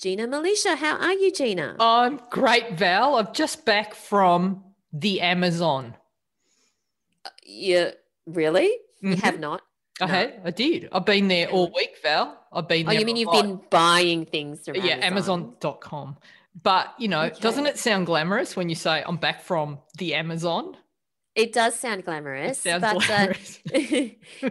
Gina Malesha. How are you, Gina? I'm great, Val. I'm just back from the Amazon. Yeah, really? Mm-hmm. You have not? I did. I've been there all week, Val. I've been there. Oh, you mean you've been buying things through Amazon? Yeah, Amazon.com. But, you know, doesn't it sound glamorous when you say I'm back from the Amazon? It does sound glamorous. It sounds glamorous.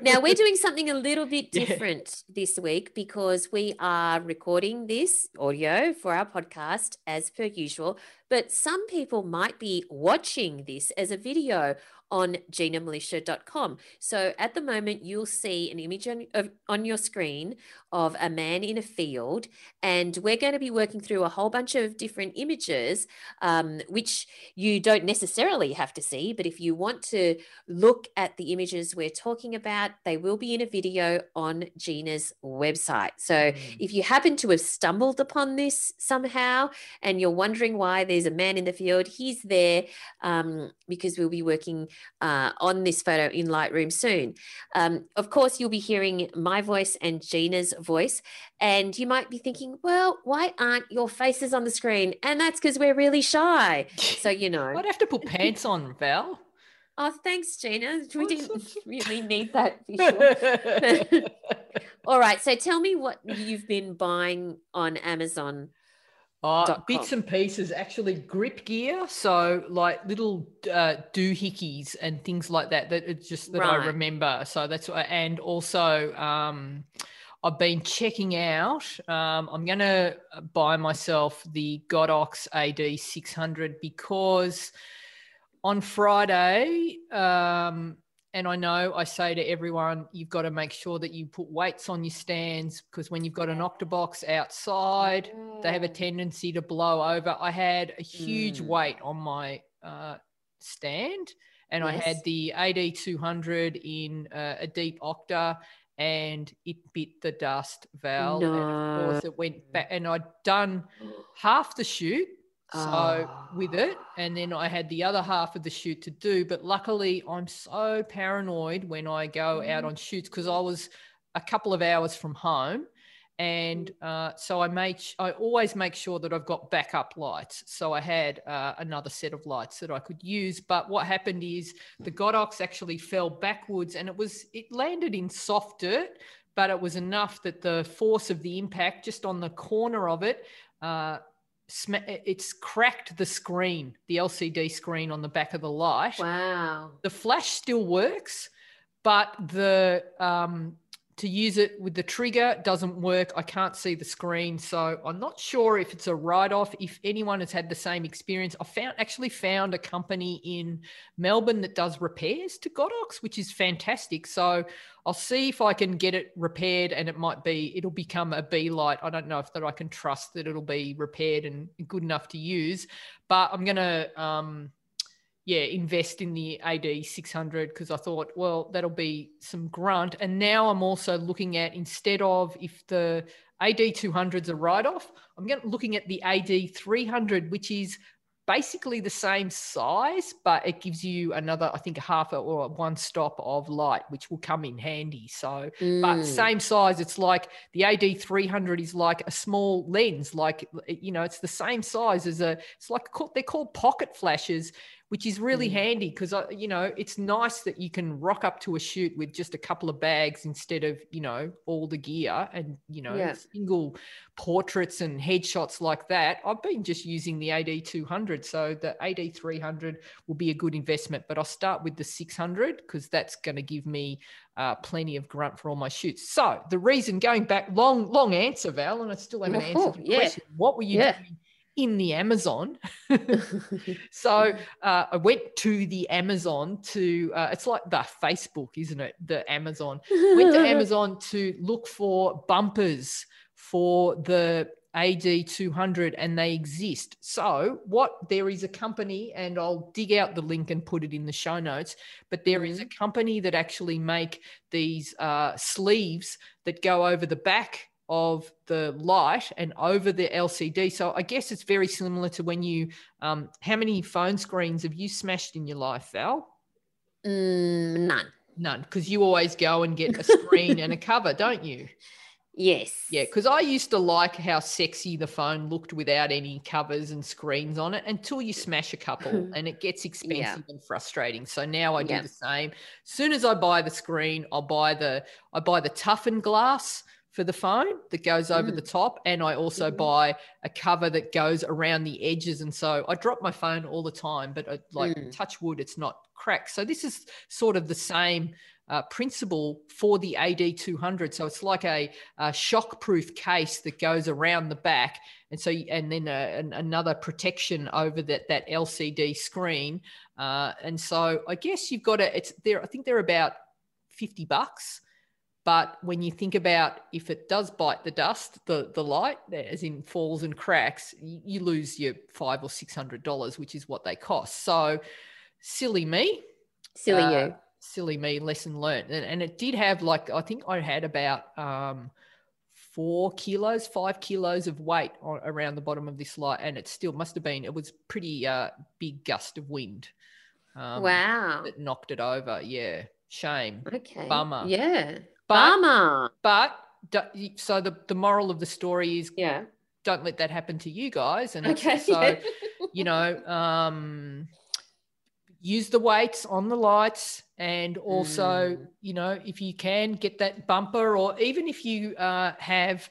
Now, we're doing something a little bit different this week because we are recording this audio for our podcast as per usual, but some people might be watching this as a video on GinaMilitia.com. So at the moment, you'll see an image on your screen of a man in a field, and we're going to be working through a whole bunch of different images, which you don't necessarily have to see, but if you want to look at the images we're talking about, they will be in a video on Gina's website. So if you happen to have stumbled upon this somehow and you're wondering why there's a man in the field, he's there because we'll be working on this photo in Lightroom soon. Of course, you'll be hearing my voice and Gina's voice, and you might be thinking, well, why aren't your faces on the screen? And that's because we're really shy. So, you know. I'd have to put pants on, Val. Oh, thanks, Gina. We didn't really need that visual. All right. So tell me what you've been buying on Amazon. Bits and pieces, actually grip gear. So like little doohickeys and things like that, I remember. So that's what, and also I've been checking out, I'm going to buy myself the Godox AD600 because on Friday, and I know I say to everyone, you've got to make sure that you put weights on your stands because when you've got an Octabox outside, they have a tendency to blow over. I had a huge weight on my stand and I had the AD200 in a deep Octa and it bit the dust, Val. No. And of course it went back and I'd done half the shoot. With it, and then I had the other half of the shoot to do, but luckily I'm so paranoid when I go out on shoots because I was a couple of hours from home, and so I always make sure that I've got backup lights. So I had another set of lights that I could use, but what happened is the Godox actually fell backwards and it landed in soft dirt, but it was enough that the force of the impact just on the corner of it it's cracked the screen, the LCD screen on the back of the light. Wow. The flash still works, but the to use it with the trigger doesn't work. I can't see the screen, so I'm not sure if it's a write-off. If anyone has had the same experience, I found a company in Melbourne that does repairs to Godox, which is fantastic. So I'll see if I can get it repaired, and it'll become a B light. I don't know if that I can trust that it'll be repaired and good enough to use, but I'm going to invest in the AD600 because I thought, well, that'll be some grunt. And now I'm also looking at, instead of if the AD200's a write-off, I'm looking at the AD300, which is basically the same size, but it gives you another, I think, a half or one stop of light, which will come in handy. So, but same size, it's like the AD300 is like a small lens, like, you know, it's the same size as it's like, they're called pocket flashes, which is really handy because, you know, it's nice that you can rock up to a shoot with just a couple of bags instead of, you know, all the gear and, you know, single portraits and headshots like that. I've been just using the AD200. So the AD300 will be a good investment, but I'll start with the 600 because that's going to give me plenty of grunt for all my shoots. So the reason, going back, long answer, Val, and I still haven't answered the question. What were you doing in the Amazon? So I went to the Amazon to, it's like the Facebook, isn't it? The Amazon. Went to Amazon to look for bumpers for the AD200, and they exist. So there is a company, and I'll dig out the link and put it in the show notes, but there is a company that actually make these sleeves that go over the back of the light and over the LCD. So I guess it's very similar to when you, how many phone screens have you smashed in your life, Val? None, because you always go and get a screen and a cover, don't you? Yes. Yeah, because I used to like how sexy the phone looked without any covers and screens on it, until you smash a couple and it gets expensive and frustrating. So now I do the same. As soon as I buy the screen, I buy the toughened glass for the phone that goes over the top, and I also buy a cover that goes around the edges, and so I drop my phone all the time, but I, like touch wood, it's not cracked. So this is sort of the same principle for the AD200. So it's like a shock-proof case that goes around the back, and so and then another protection over that LCD screen. And so I guess you've got to, it's there. I think they're about $50. But when you think about if it does bite the dust, the light, as in falls and cracks, you lose your $500 or $600, which is what they cost. So silly me. Silly you. Silly me, lesson learned. And it did have, like, I think I had about 5 kilos of weight around the bottom of this light, and it still must have been, it was pretty big gust of wind. Wow. That knocked it over. Yeah. Shame. Okay. Bummer. Yeah. But so the moral of the story is don't let that happen to you guys. And you know, use the weights on the lights, and also, you know, if you can get that bumper, or even if you have,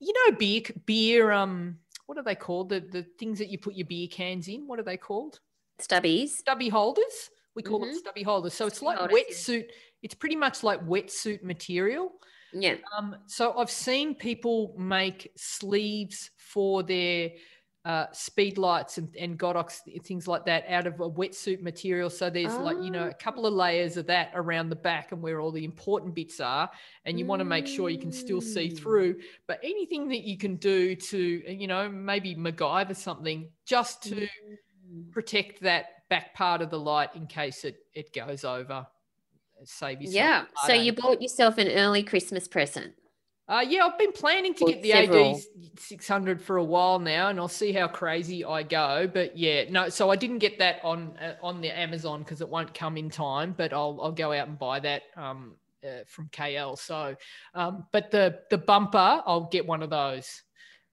you know, beer, what are they called? The things that you put your beer cans in, what are they called? Stubbies. Stubby holders. We call them stubby holders. So it's like wetsuit. It's pretty much like wetsuit material. Yeah. So I've seen people make sleeves for their speed lights and Godox, things like that, out of a wetsuit material. So there's like, you know, a couple of layers of that around the back and where all the important bits are. And you want to make sure you can still see through. But anything that you can do to, you know, maybe MacGyver something just to protect that back part of the light in case it goes over. Save yourself. Yeah. So you bought yourself an early Christmas present. Yeah, I've been planning to get the AD600 for a while now, and I'll see how crazy I go. But yeah, no, so I didn't get that on the Amazon because it won't come in time, but I'll go out and buy that from KL. So, but the bumper, I'll get one of those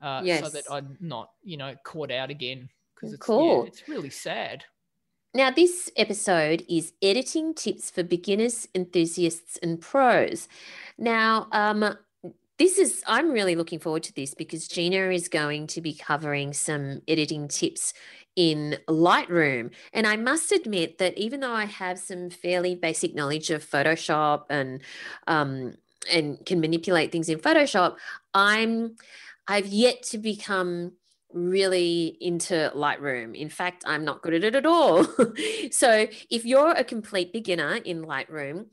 so that I'm not, you know, caught out again, because it's really sad. Now, this episode is editing tips for beginners, enthusiasts, and pros. Now, I'm really looking forward to this because Gina is going to be covering some editing tips in Lightroom. And I must admit that even though I have some fairly basic knowledge of Photoshop and can manipulate things in Photoshop, I've yet to become really into Lightroom. In fact, I'm not good at it at all. So if you're a complete beginner in Lightroom,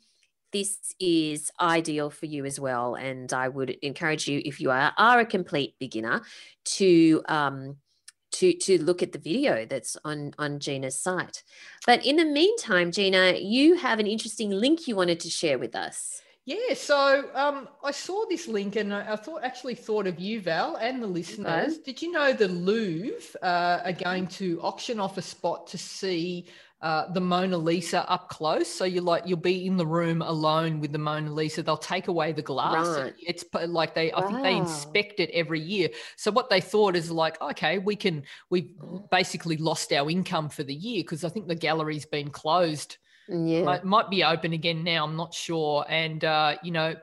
this is ideal for you as well. And I would encourage you, if you are a complete beginner, to look at the video that's on Gina's site. But in the meantime, Gina, you have an interesting link you wanted to share with us. Yeah, so I saw this link, and I thought of you, Val, and the listeners. Did you know the Louvre are going to auction off a spot to see the Mona Lisa up close. So you'll be in the room alone with the Mona Lisa. They'll take away the glass. Right. It's like I think they inspect it every year. So what they thought is like, okay, we've basically lost our income for the year, because I think the gallery's been closed. Yeah. Might be open again now, I'm not sure. And,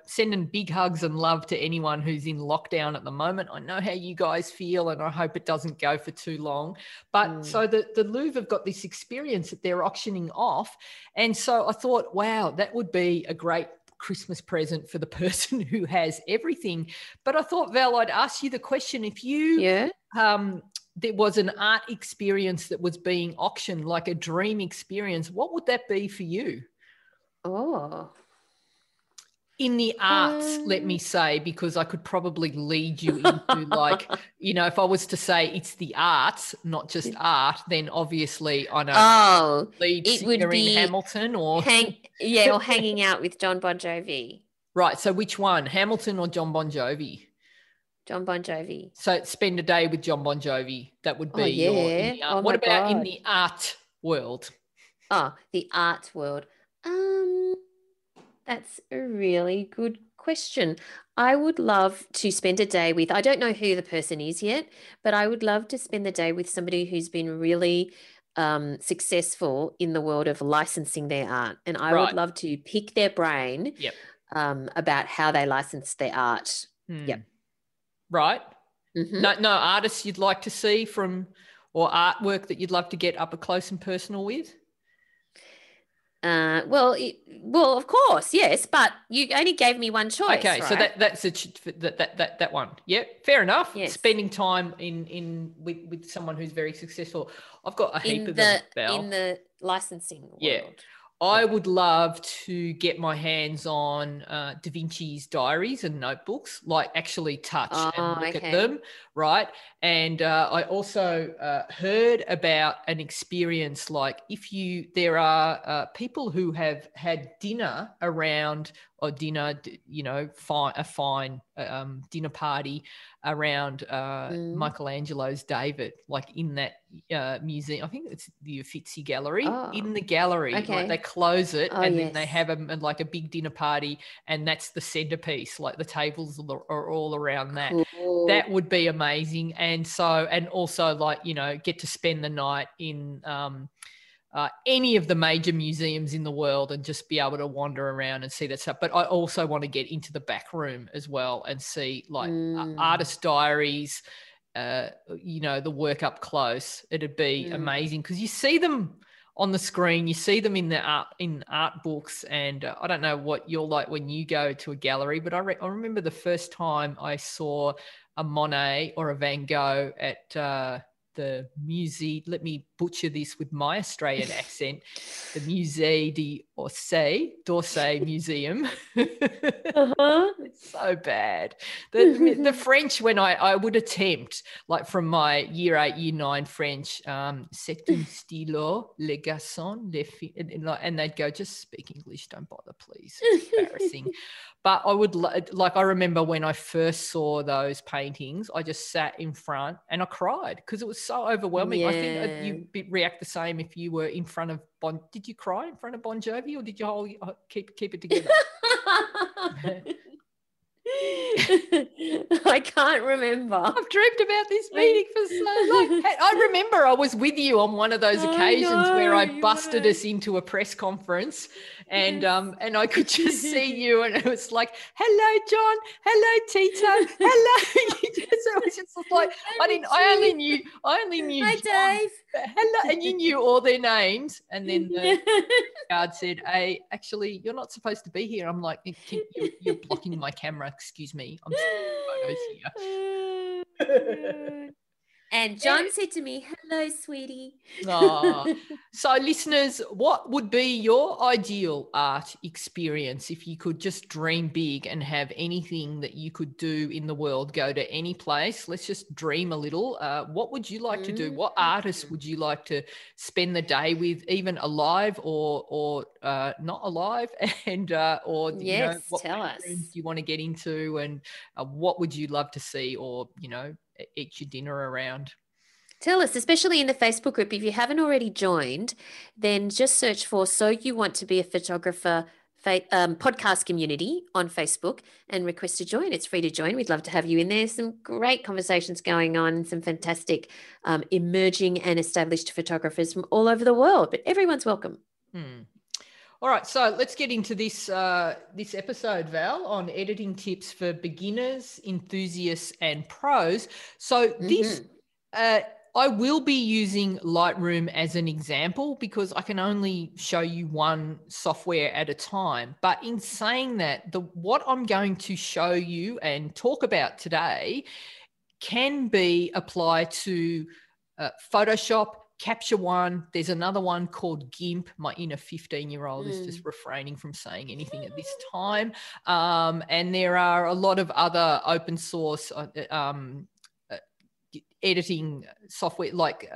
sending big hugs and love to anyone who's in lockdown at the moment. I know how you guys feel, and I hope it doesn't go for too long. But so the Louvre have got this experience that they're auctioning off. And so I thought, wow, that would be a great Christmas present for the person who has everything. But I thought, Val, I'd ask you the question. If you there was an art experience that was being auctioned, like a dream experience, what would that be for you? Oh. In the arts, let me say, because I could probably lead you into like, if I was to say it's the arts, not just art, then obviously I know lead it would be in Hamilton or... or hanging out with John Bon Jovi. Right, so which one, Hamilton or John Bon Jovi? John Bon Jovi. So spend a day with John Bon Jovi. That would be your... what about in the art world? Oh, the art world. That's a really good question. I would love to spend a day with... I don't know who the person is yet, but I would love to spend the day with somebody who's been really successful in the world of licensing their art. And I would love to pick their brain about how they license their art. Hmm. Yep. Right. Mm-hmm. No artists you'd like to see from, or artwork that you'd love to get up close and personal with? Well, of course, yes, but you only gave me one choice. Okay, right? So that's that one. Yeah, fair enough. Yes. Spending time with someone who's very successful. I've got a heap of them, Val. In the licensing world. Yeah. I would love to get my hands on Da Vinci's diaries and notebooks, like actually touch and look at them, right? And I also heard about an experience like there are people who have had dinner around dinner party around Michelangelo's David, like in that museum. I think it's the Uffizi gallery. In the gallery, like they close it then they have a big dinner party, and that's the centerpiece. Like the tables are all around that. Cool. That would be amazing. And so, and also get to spend the night in any of the major museums in the world and just be able to wander around and see that stuff. But I also want to get into the back room as well and see artist diaries, the work up close. It'd be amazing because you see them on the screen, you see them in art books. And I don't know what you're like when you go to a gallery, but I remember the first time I saw a Monet or a Van Gogh at the Musée, let me butcher this with my Australian accent, the Musée d'Orsay Museum. It's so bad. The French, when I would attempt, like from my year 8, year 9 French, c'est un stylo, les garçons, les filles, and they'd go, just speak English, don't bother, please. It's embarrassing. But I would, I remember when I first saw those paintings, I just sat in front and I cried because it was so overwhelming. Yeah. I think you react the same if you were in front of Bon. Did you cry in front of Bon Jovi, or did you keep it together? I can't remember. I've dreamt about this meeting for so long. I remember I was with you on one of those occasions where I busted us into a press conference, and and I could just see you, and it was like, "Hello, John. Hello, Tito. Hello." So it was just like I only knew. Hi, Dave. Hello, and you knew all their names, and then the guard said, "Hey, actually, you're not supposed to be here." I'm like, "You're blocking my camera. Excuse me, I'm taking photos here." And John said to me, "Hello, sweetie." So listeners, what would be your ideal art experience if you could just dream big and have anything that you could do in the world, go to any place? Let's just dream a little. What would you like to do? What artists would you like to spend the day with, even alive or not alive? And what tell us. Do you want to get into, and what would you love to see, or eat your dinner around? Tell us, especially in the Facebook group, if you haven't already joined, then just search for So You Want to Be a Photographer podcast community on Facebook and request to join. It's free to join. We'd love to have you in there. Some great conversations going on, some fantastic emerging and established photographers from all over the world, but everyone's welcome. All right, so let's get into this this episode, Val, on editing tips for beginners, enthusiasts, and pros. So this, I will be using Lightroom as an example because I can only show you one software at a time. But in saying that, what I'm going to show you and talk about today can be applied to Photoshop, Capture One. There's another one called GIMP. My inner 15-year-old is just refraining from saying anything at this time. And there are a lot of other open source editing software, like,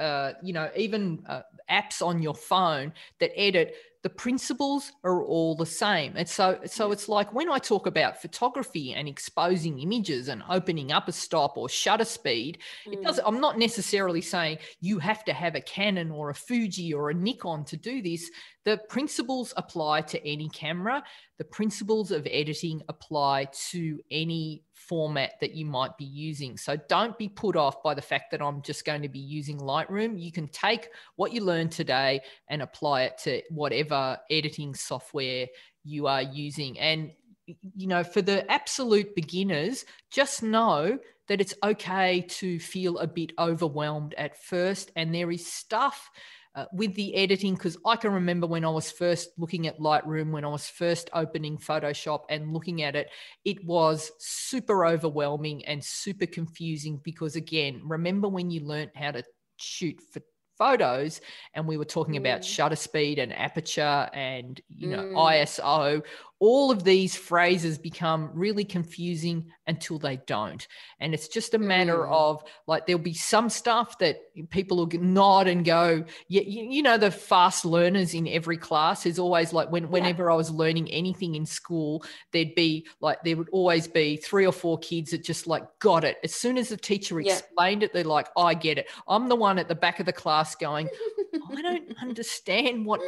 you know, even apps on your phone that edit. The principles are all the same. And so it's like when I talk about photography and exposing images and opening up a stop or shutter speed, it doesn't, I'm not necessarily saying you have to have a Canon or a Fuji or a Nikon to do this. The principles apply to any camera. The principles of editing apply to any format that you might be using. So don't be put off by the fact that I'm just going to be using Lightroom. You can take what you learned today and apply it to whatever editing software you are using. And, you know, for the absolute beginners, just know that it's okay to feel a bit overwhelmed at first. And there is stuff with the editing, because I can remember when I was first looking at Lightroom, when I was first opening Photoshop and looking at it, it was super overwhelming and super confusing because, again, remember when you learned how to shoot for photos and we were talking about shutter speed and aperture and, you know, ISO, all of these phrases become really confusing until they don't. And it's just a matter of, like, there'll be some stuff that people will nod and go, you know, the fast learners in every class is always like, whenever I was learning anything in school, there would always be 3 or 4 kids that just like got it. As soon as the teacher explained it, they're like, I get it. I'm the one at the back of the class going, I don't understand what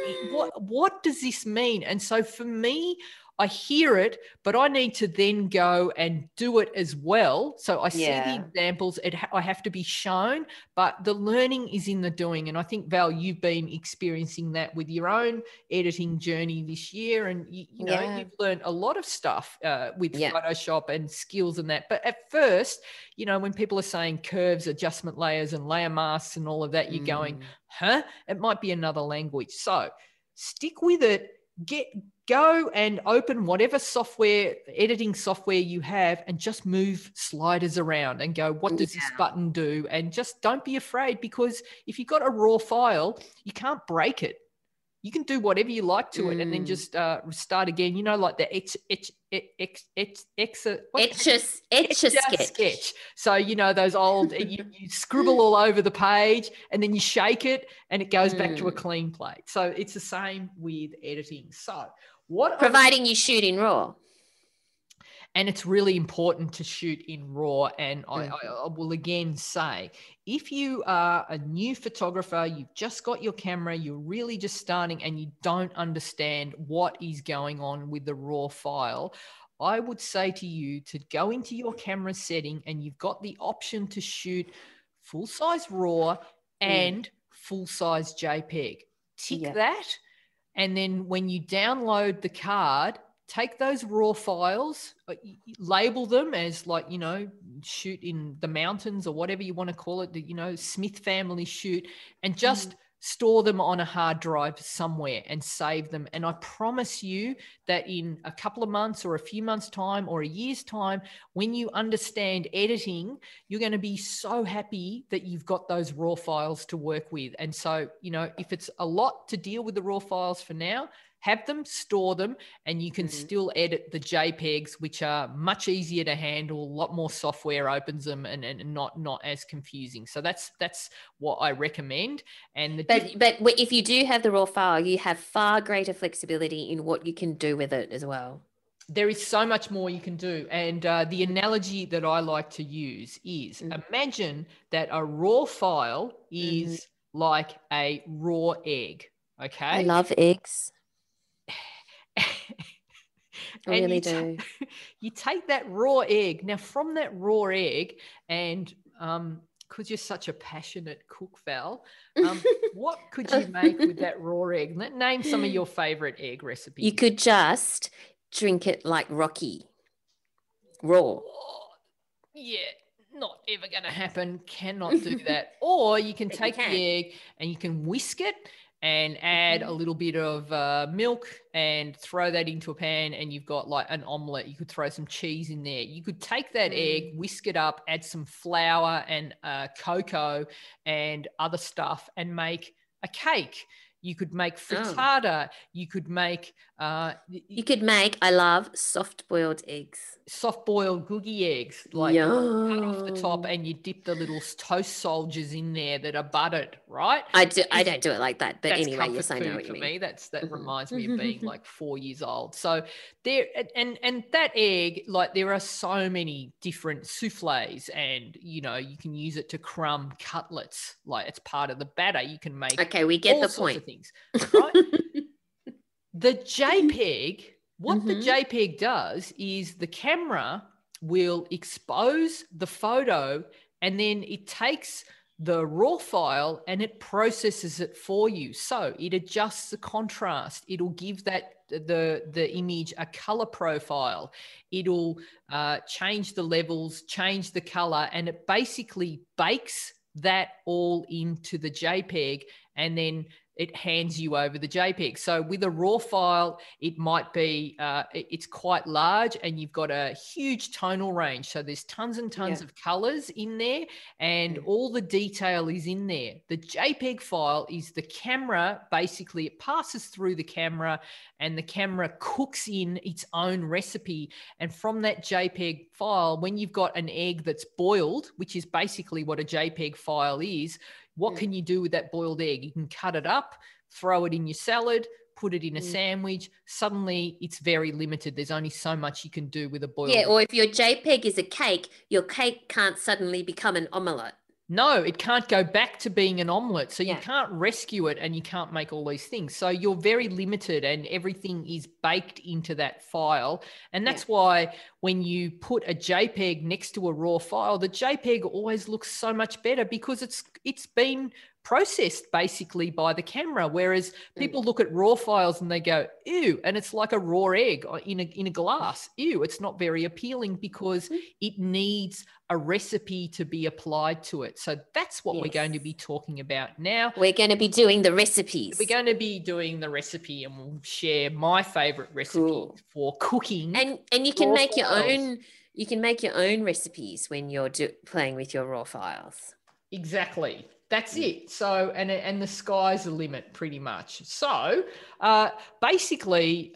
does this mean? And so for me, I hear it, but I need to then go and do it as well. So I see the examples. I have to be shown, but the learning is in the doing. And I think, Val, you've been experiencing that with your own editing journey this year. And, you know, you've learned a lot of stuff with Photoshop and skills and that. But at first, you know, when people are saying curves, adjustment layers and layer masks and all of that, you're going, huh? It might be another language. So stick with it. Go and open whatever editing software you have and just move sliders around and go, what does this button do? And just don't be afraid, because if you've got a raw file, you can't break it. You can do whatever you like to it and then just start again. You know, like the Etch-a-Sketch. So, you know, those old, you scribble all over the page and then you shake it and it goes back to a clean plate. So it's the same with editing. So providing you shoot in RAW. And it's really important to shoot in RAW. And I will again say, if you are a new photographer, you've just got your camera, you're really just starting and you don't understand what is going on with the RAW file, I would say to you to go into your camera setting and you've got the option to shoot full-size RAW and full-size JPEG. Tick that. And then when you download the card, take those raw files, label them as, like, you know, shoot in the mountains or whatever you want to call it, you know, Smith family shoot, and just store them on a hard drive somewhere and save them. And I promise you that in a couple of months or a few months' time or a year's time, when you understand editing, you're going to be so happy that you've got those raw files to work with. And so, you know, if it's a lot to deal with the raw files for now, have them, store them, and you can still edit the JPEGs, which are much easier to handle. A lot more software opens them and not as confusing. So that's what I recommend. And but if you do have the raw file, you have far greater flexibility in what you can do with it as well. there is so much more you can do. And the analogy that I like to use is imagine that a raw file is like a raw egg. Okay. I love eggs. I really do. You take that raw egg. Now, from that raw egg, and because you're such a passionate cook, Val, what could you make with that raw egg? Name some of your favourite egg recipes. You could just drink it like Rocky, raw. Oh, yeah, not ever going to happen. Cannot do that. Or you can take the egg and you can whisk it and add a little bit of milk and throw that into a pan, and you've got like an omelette. You could throw some cheese in there. You could take that egg, whisk it up, add some flour and cocoa and other stuff, and make a cake. You could make frittata. You could make... I love soft-boiled eggs. Soft-boiled googie eggs. Like cut off the top and you dip the little toast soldiers in there that are buttered, right? I don't do it like that, but anyway, yes, I know what you mean. Me, that reminds me of being like 4 years old. So there, and that egg, like there are so many different soufflés, and, you know, you can use it to crumb cutlets. Like it's part of the batter. You can make... Okay, we get the point. Things, right? The JPEG, what the JPEG does is the camera will expose the photo, and then it takes the raw file and it processes it for you. So it adjusts the contrast. It'll give that the image a color profile. It'll change the levels, change the color, and it basically bakes that all into the JPEG, and then it hands you over the JPEG. So with a raw file, it might be, it's quite large and you've got a huge tonal range. So there's tons and tons of colors in there, and all the detail is in there. The JPEG file is the camera, basically it passes through the camera and the camera cooks in its own recipe. And from that JPEG file, when you've got an egg that's boiled, which is basically what a JPEG file is, what can you do with that boiled egg? You can cut it up, throw it in your salad, put it in a sandwich. Suddenly it's very limited. There's only so much you can do with a boiled egg. Or if your JPEG is a cake, your cake can't suddenly become an omelette. No, it can't go back to being an omelette. So you can't rescue it, and you can't make all these things. So you're very limited, and everything is baked into that file. And that's why when you put a JPEG next to a raw file, the JPEG always looks so much better, because it's been processed basically by the camera. Whereas people look at raw files and they go, ew, and it's like a raw egg in a glass. Ew, it's not very appealing, because it needs a recipe to be applied to it. So that's what we're going to be talking about now. We're going to be doing the recipes. We're going to be doing the recipe, and we'll share my favorite recipe for cooking. And you can make your own recipes when you're playing with your raw files. Exactly. That's it. So, and the sky's the limit, pretty much. So basically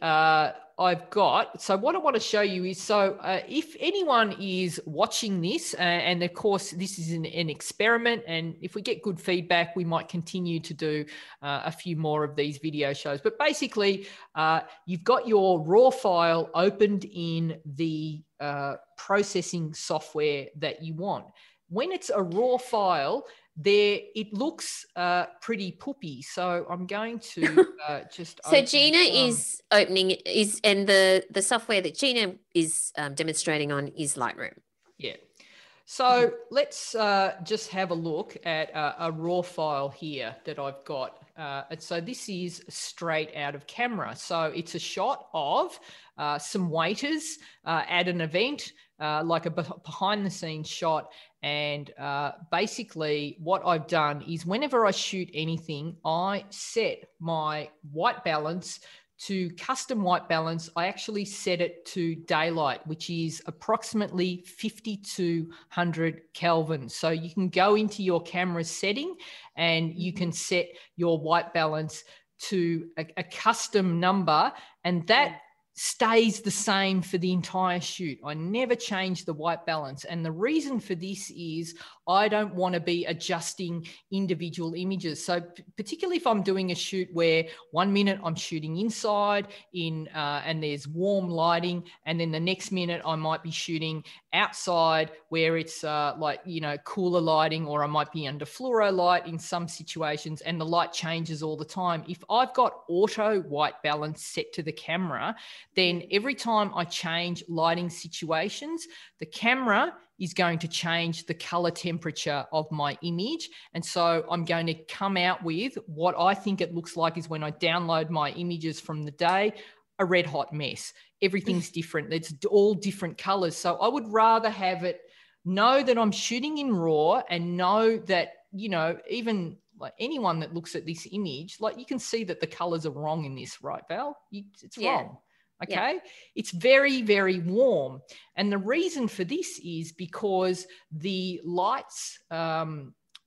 I've got, so what I want to show you is, so if anyone is watching this, and of course this is an experiment, and if we get good feedback, we might continue to do a few more of these video shows. But basically you've got your raw file opened in the processing software that you want. When it's a raw file, it looks pretty poopy. So I'm going to just. So Gina is opening is, and the software that Gina is demonstrating on is Lightroom. Yeah. So let's just have a look at a raw file here that I've got. And so this is straight out of camera. So it's a shot of some waiters at an event, like a behind the scenes shot. And basically what I've done is, whenever I shoot anything, I set my white balance to custom white balance. I actually set it to daylight, which is approximately 5,200 Kelvin. So you can go into your camera setting and you can set your white balance to a custom number. And that stays the same for the entire shoot. I never change the white balance. And the reason for this is I don't want to be adjusting individual images. So particularly if I'm doing a shoot where 1 minute I'm shooting inside and there's warm lighting, and then the next minute I might be shooting outside where it's like, you know, cooler lighting, or I might be under fluoro light in some situations, and the light changes all the time. If I've got auto white balance set to the camera, then every time I change lighting situations, the camera is going to change the color temperature of my image. And so I'm going to come out with what I think it looks like is when I download my images from the day, a red hot mess. Everything's different. It's all different colors. So I would rather have it know that I'm shooting in RAW and know that, you know, even like anyone that looks at this image, like you can see that the colors are wrong in this, right, Val? It's wrong. Okay. Yeah. It's very, very warm. And the reason for this is because the lights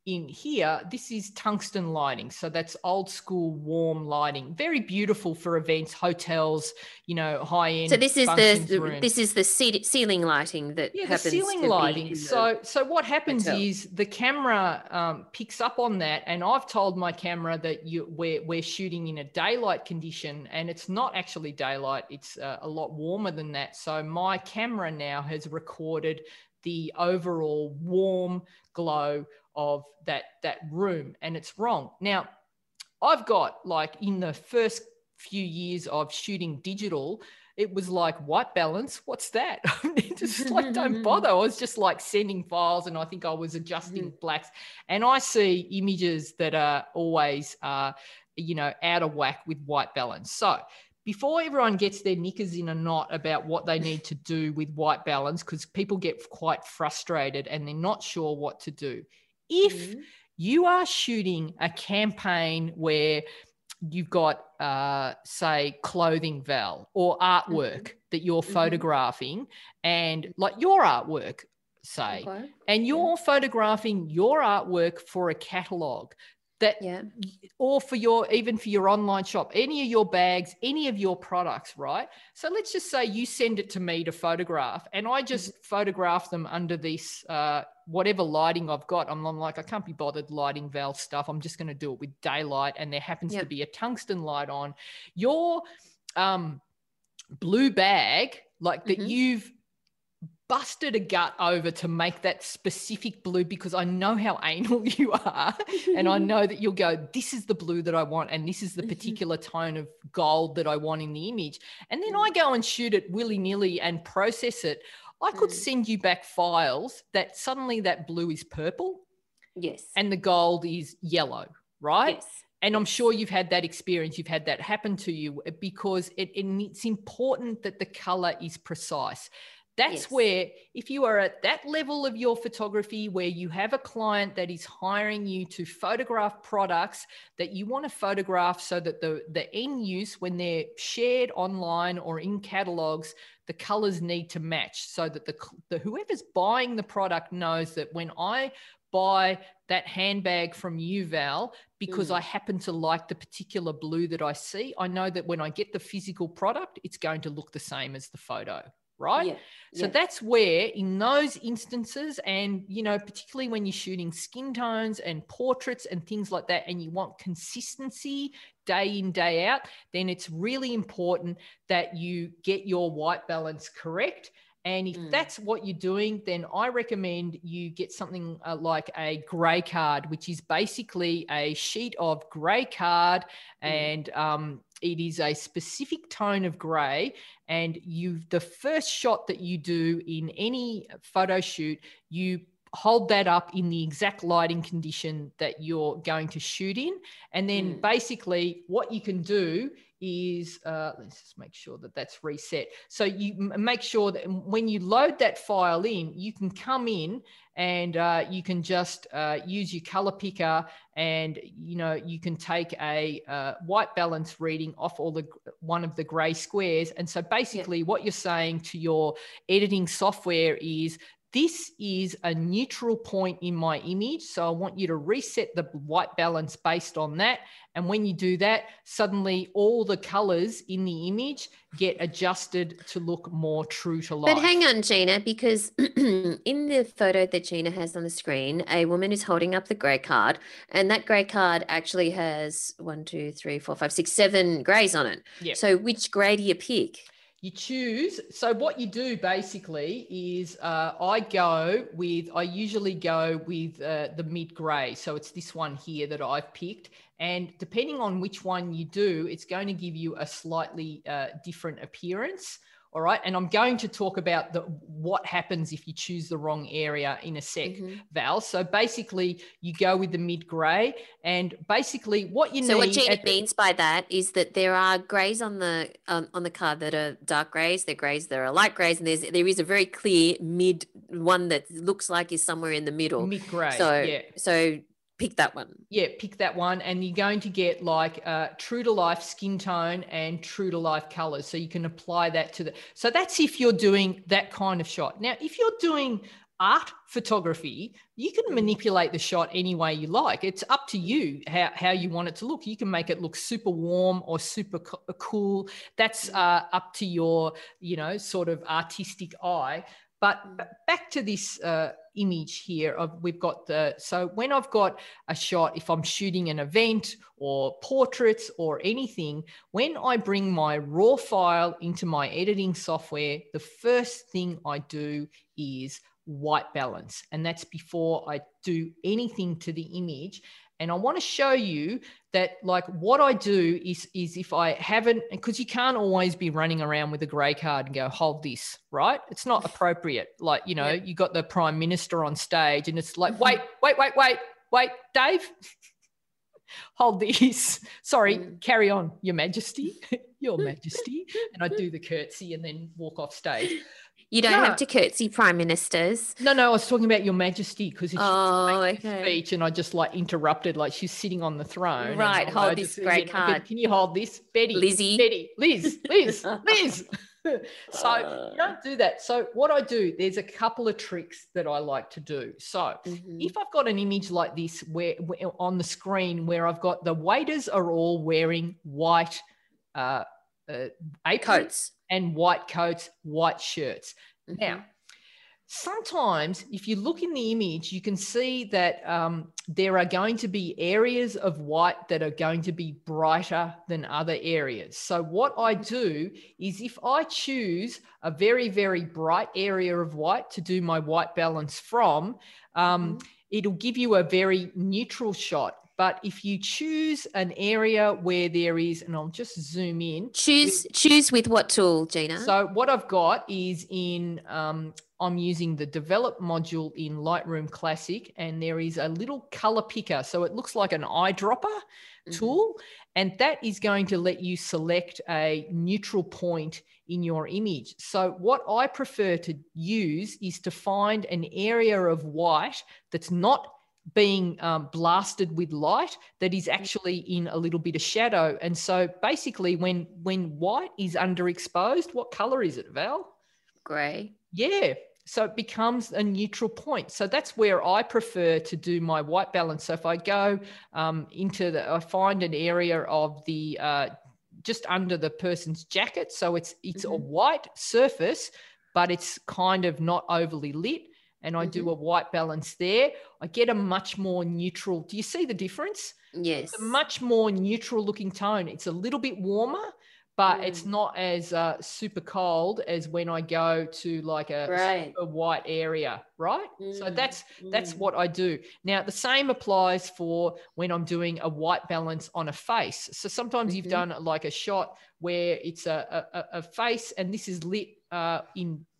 in here, this is tungsten lighting. So that's old school warm lighting. Very beautiful for events, hotels, you know, high end. So this is the ceiling lighting that happens. Yeah, the ceiling lighting. So what happens is the camera picks up on that, and I've told my camera that we're shooting in a daylight condition, and it's not actually daylight. It's a lot warmer than that. So my camera now has recorded the overall warm glow of that room, and it's wrong. Now, I've got, like, in the first few years of shooting digital, it was like, white balance, what's that? Just like, don't bother. I was just like sending files, and I think I was adjusting blacks, and I see images that are always, you know, out of whack with white balance. So before everyone gets their knickers in a knot about what they need to do with white balance, because people get quite frustrated and they're not sure what to do. If you are shooting a campaign where you've got, say, clothing, Val, or artwork that you're photographing, and like your artwork, say, and you're photographing your artwork for a catalogue, that or for your online shop, any of your bags, any of your products, right? So let's just say you send it to me to photograph, and I just photograph them under this whatever lighting I've got. I'm like, I can't be bothered lighting Val stuff. I'm just going to do it with daylight, and there happens to be a tungsten light on. Your blue bag, like that you've busted a gut over to make that specific blue, because I know how anal you are, and I know that you'll go, this is the blue that I want, and this is the particular tone of gold that I want in the image. And then I go and shoot it willy-nilly and process it. I could send you back files that suddenly that blue is purple, and the gold is yellow, right? And I'm sure you've had that experience. You've had that happen to you, because it's important that the color is precise. That's where, if you are at that level of your photography where you have a client that is hiring you to photograph products that you want to photograph so that the end use, when they're shared online or in catalogs, the colors need to match so that the whoever's buying the product knows that when I buy that handbag from you, Val, because I happen to like the particular blue that I see, I know that when I get the physical product, it's going to look the same as the photo. Right? So that's where, in those instances, and, you know, particularly when you're shooting skin tones and portraits and things like that, and you want consistency day in, day out, then it's really important that you get your white balance correct. And if that's what you're doing, then I recommend you get something like a grey card, which is basically a sheet of grey card, and it is a specific tone of grey. And the first shot that you do in any photo shoot, you hold that up in the exact lighting condition that you're going to shoot in. And then basically what you can do is, let's just make sure that that's reset. So you make sure that when you load that file in, you can come in and you can just use your color picker, and, you know, you can take a white balance reading off one of the gray squares. And so basically what you're saying to your editing software is, This is a neutral point in my image. So I want you to reset the white balance based on that. And when you do that, suddenly all the colors in the image get adjusted to look more true to life. But hang on, Gina, because in the photo that Gina has on the screen, a woman is holding up the grey card, and that grey card actually has 7 greys on it. Yep. So which grey do you pick? You choose. So what you do basically is I usually go with the mid grey. So it's this one here that I've picked. And depending on which one you do, it's going to give you a slightly different appearance. All right. And I'm going to talk about what happens if you choose the wrong area in a sec, Val. So basically you go with the mid grey, and basically what you need. So what Gina means by that is that there are greys on the card that are dark greys, there are greys that are light greys, and there is a very clear mid one that looks like is somewhere in the middle. Mid grey. So, yeah. So pick that one. Yeah, pick that one. And you're going to get like true to life skin tone and true to life colors. So you can apply that to the, so that's if you're doing that kind of shot. Now, if you're doing art photography, you can manipulate the shot any way you like. It's up to you how you want it to look. You can make it look super warm or super cool. That's up to your, sort of artistic eye. But back to this image here, so when I've got a shot, if I'm shooting an event or portraits or anything, when I bring my raw file into my editing software, the first thing I do is white balance. And that's before I do anything to the image. And I want to show you that like what I do is if I haven't, because you can't always be running around with a grey card and go, hold this, right? It's not appropriate. Like, you got the Prime Minister on stage and it's like, wait, Dave, hold this. Sorry, carry on, Your Majesty, Your Majesty. And I do the curtsy and then walk off stage. You don't have to curtsy prime ministers. No, I was talking about Your Majesty because it's a speech and I just like interrupted, like she's sitting on the throne. Right, hold this great card. Can you hold this? Betty. Lizzie. Betty. Liz, Liz. So you don't do that. So what I do, there's a couple of tricks that I like to do. So if I've got an image like this where on the screen where I've got the waiters are all wearing white coats. And white coats, white shirts. Now, sometimes if you look in the image, you can see that there are going to be areas of white that are going to be brighter than other areas. So what I do is if I choose a very, very bright area of white to do my white balance from, it'll give you a very neutral shot. But if you choose an area where there is, and I'll just zoom in. Choose with what tool, Gina? So what I've got is I'm using the Develop module in Lightroom Classic, and there is a little color picker. So it looks like an eyedropper tool, and that is going to let you select a neutral point in your image. So what I prefer to use is to find an area of white that's not being blasted with light, that is actually in a little bit of shadow. And so basically when white is underexposed, what color is it, Val? Gray. Yeah. So it becomes a neutral point. So that's where I prefer to do my white balance. So if I go I find an area of the, just under the person's jacket. So it's a white surface, but it's kind of not overly lit. And I do a white balance there, I get a much more neutral. Do you see the difference? Yes. It's a much more neutral looking tone. It's a little bit warmer, but it's not as super cold as when I go to like a super white area, right? So that's what I do. Now, the same applies for when I'm doing a white balance on a face. So sometimes you've done like a shot where it's a face and this is lit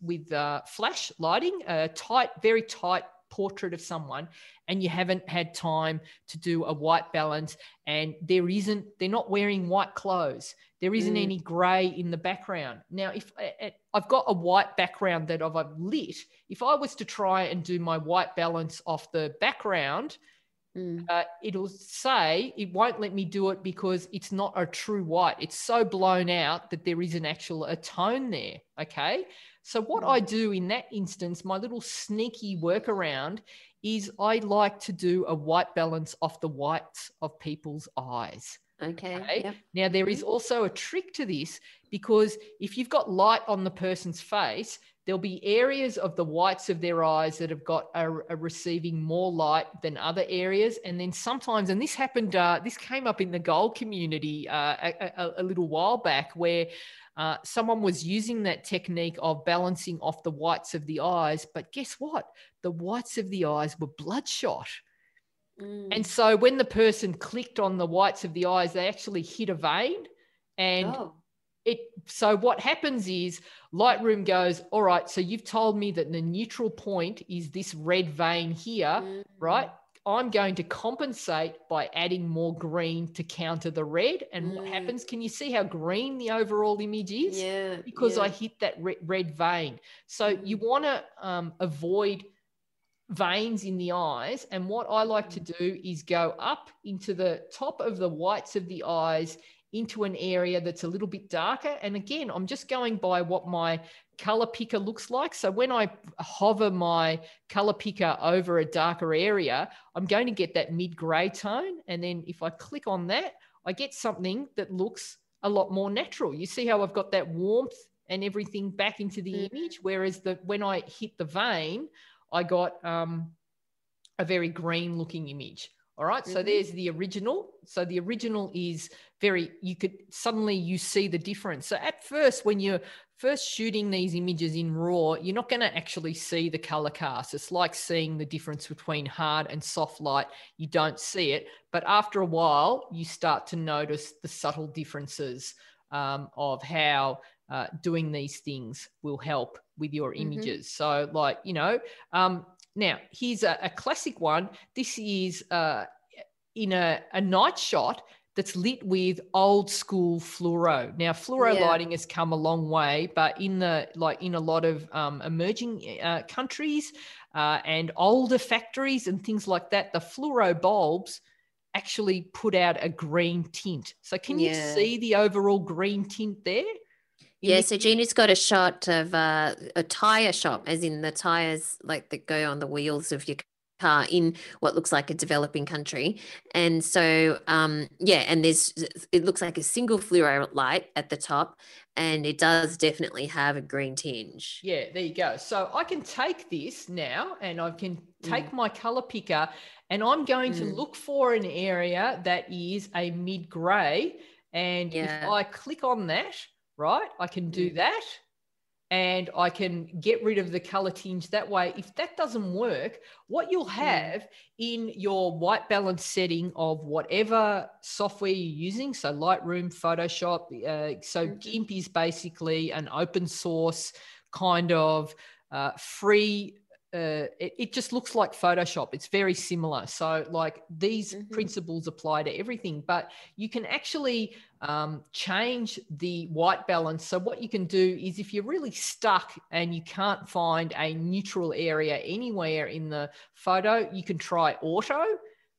with flash lighting, a tight, very tight portrait of someone, and you haven't had time to do a white balance, and they're not wearing white clothes. There isn't any gray in the background. Now, if I've got a white background that I've lit, if I was to try and do my white balance off the background, it'll say it won't let me do it because it's not a true white. It's so blown out that there isn't actually a tone there. Okay. So what I do in that instance, my little sneaky workaround is I like to do a white balance off the whites of people's eyes. Okay. Yep. Now, there is also a trick to this, because if you've got light on the person's face, there'll be areas of the whites of their eyes that have got are receiving more light than other areas. And then sometimes, and this happened, this came up in the goal community a little while back, where someone was using that technique of balancing off the whites of the eyes. But guess what? The whites of the eyes were bloodshot. And so when the person clicked on the whites of the eyes, they actually hit a vein. And so what happens is Lightroom goes, all right, so you've told me that the neutral point is this red vein here, right? I'm going to compensate by adding more green to counter the red. And what happens? Can you see how green the overall image is? Yeah, because I hit that red vein. So you want to avoid veins in the eyes, and what I like to do is go up into the top of the whites of the eyes into an area that's a little bit darker. And again, I'm just going by what my color picker looks like. So when I hover my color picker over a darker area, I'm going to get that mid-gray tone, and then if I click on that, I get something that looks a lot more natural. You see how I've got that warmth and everything back into the image, whereas when I hit the vein, I got a very green looking image. All right. So there's the original. So the original is very, suddenly you see the difference. So at first, when you're first shooting these images in RAW, you're not going to actually see the color cast. It's like seeing the difference between hard and soft light. You don't see it, but after a while you start to notice the subtle differences of how doing these things will help with your images. So like, you know, now here's a classic one. This is in a night shot that's lit with old school fluoro. Now fluoro lighting has come a long way, but in a lot of emerging countries and older factories and things like that, the fluoro bulbs actually put out a green tint. So can you see the overall green tint there? Yeah, so Gina's got a shot of a tyre shop, as in the tyres like that go on the wheels of your car in what looks like a developing country. And so, and it looks like a single fluoro light at the top, and it does definitely have a green tinge. Yeah, there you go. So I can take this now, and I can take my colour picker, and I'm going to look for an area that is a mid-grey. And if I click on that, right, I can do that, and I can get rid of the color tinge that way. If that doesn't work, what you'll have in your white balance setting of whatever software you're using, so Lightroom, Photoshop, so GIMP is basically an open source kind of free. It just looks like Photoshop. It's very similar. So like these principles apply to everything, but you can actually change the white balance. So what you can do is, if you're really stuck and you can't find a neutral area anywhere in the photo, you can try auto,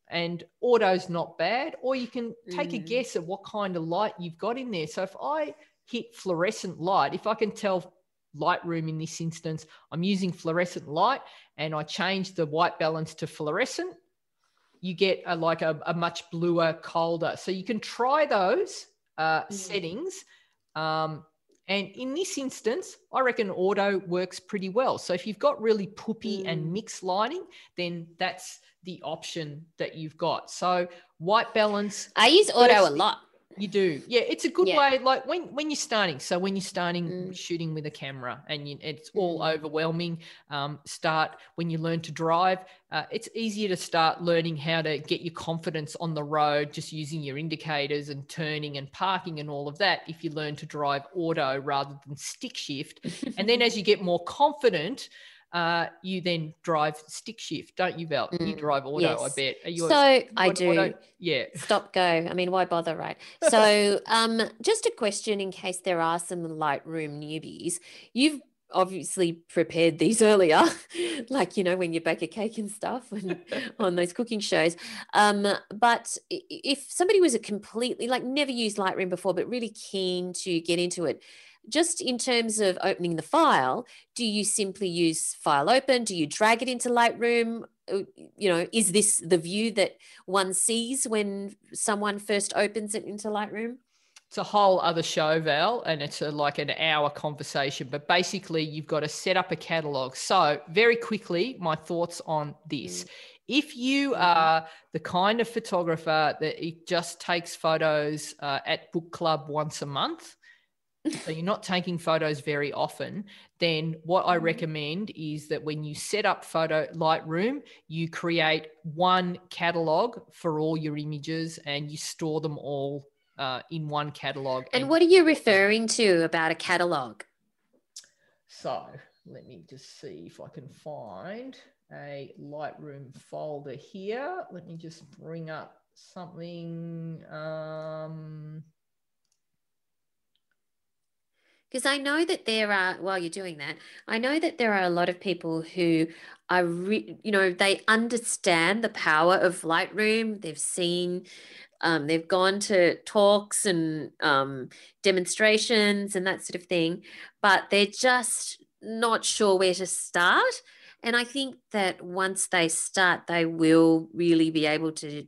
and auto's not bad, or you can take a guess at what kind of light you've got in there. So if I hit fluorescent light, if I can tell Lightroom in this instance, I'm using fluorescent light, and I change the white balance to fluorescent, you get a much bluer, colder. So you can try those settings. And in this instance, I reckon auto works pretty well. So if you've got really poopy and mixed lighting, then that's the option that you've got. So white balance. I use auto a lot. You do. Yeah, it's a good way, like when you're starting. So when you're starting shooting with a camera and it's all overwhelming, start when you learn to drive. It's easier to start learning how to get your confidence on the road, just using your indicators and turning and parking and all of that, if you learn to drive auto rather than stick shift. And then as you get more confident, you then drive stick shift, don't you, Val? You drive auto, yes. I bet. I do. Auto? Yeah. Stop, go. I mean, why bother, right? So just a question in case there are some Lightroom newbies. You've obviously prepared these earlier, like, you know, when you bake a cake and stuff and on those cooking shows. But if somebody was a completely, like, never used Lightroom before, but really keen to get into it, just in terms of opening the file, do you simply use file open? Do you drag it into Lightroom? You know, is this the view that one sees when someone first opens it into Lightroom? It's a whole other show, Val, and it's like an hour conversation, but basically you've got to set up a catalog. So very quickly, my thoughts on this. If you are the kind of photographer that it just takes photos at book club once a month, so you're not taking photos very often, then what I recommend is that when you set up Lightroom, you create one catalog for all your images and you store them all in one catalog. And what are you referring to about a catalog? So let me just see if I can find a Lightroom folder here. Let me just bring up something. Because I know that there are, while you're doing that, I know that there are a lot of people who are, you know, they understand the power of Lightroom. They've seen, they've gone to talks and demonstrations and that sort of thing, but they're just not sure where to start. And I think that once they start, they will really be able to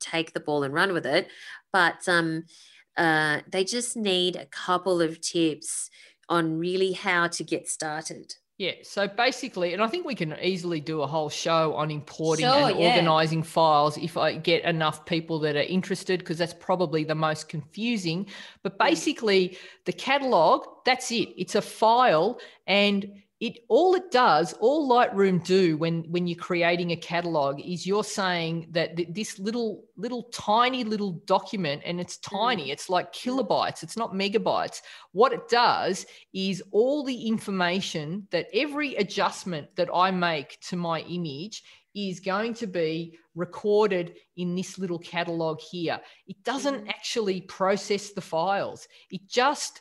take the ball and run with it. But they just need a couple of tips on really how to get started. Yeah, so basically, and I think we can easily do a whole show on importing organizing files if I get enough people that are interested, because that's probably the most confusing. But basically, the catalog, that's it. It's a file, and all Lightroom do when you're creating a catalog is you're saying that this little tiny document, and it's tiny, it's like kilobytes, it's not megabytes. What it does is all the information that every adjustment that I make to my image is going to be recorded in this little catalog here. It doesn't actually process the files. It just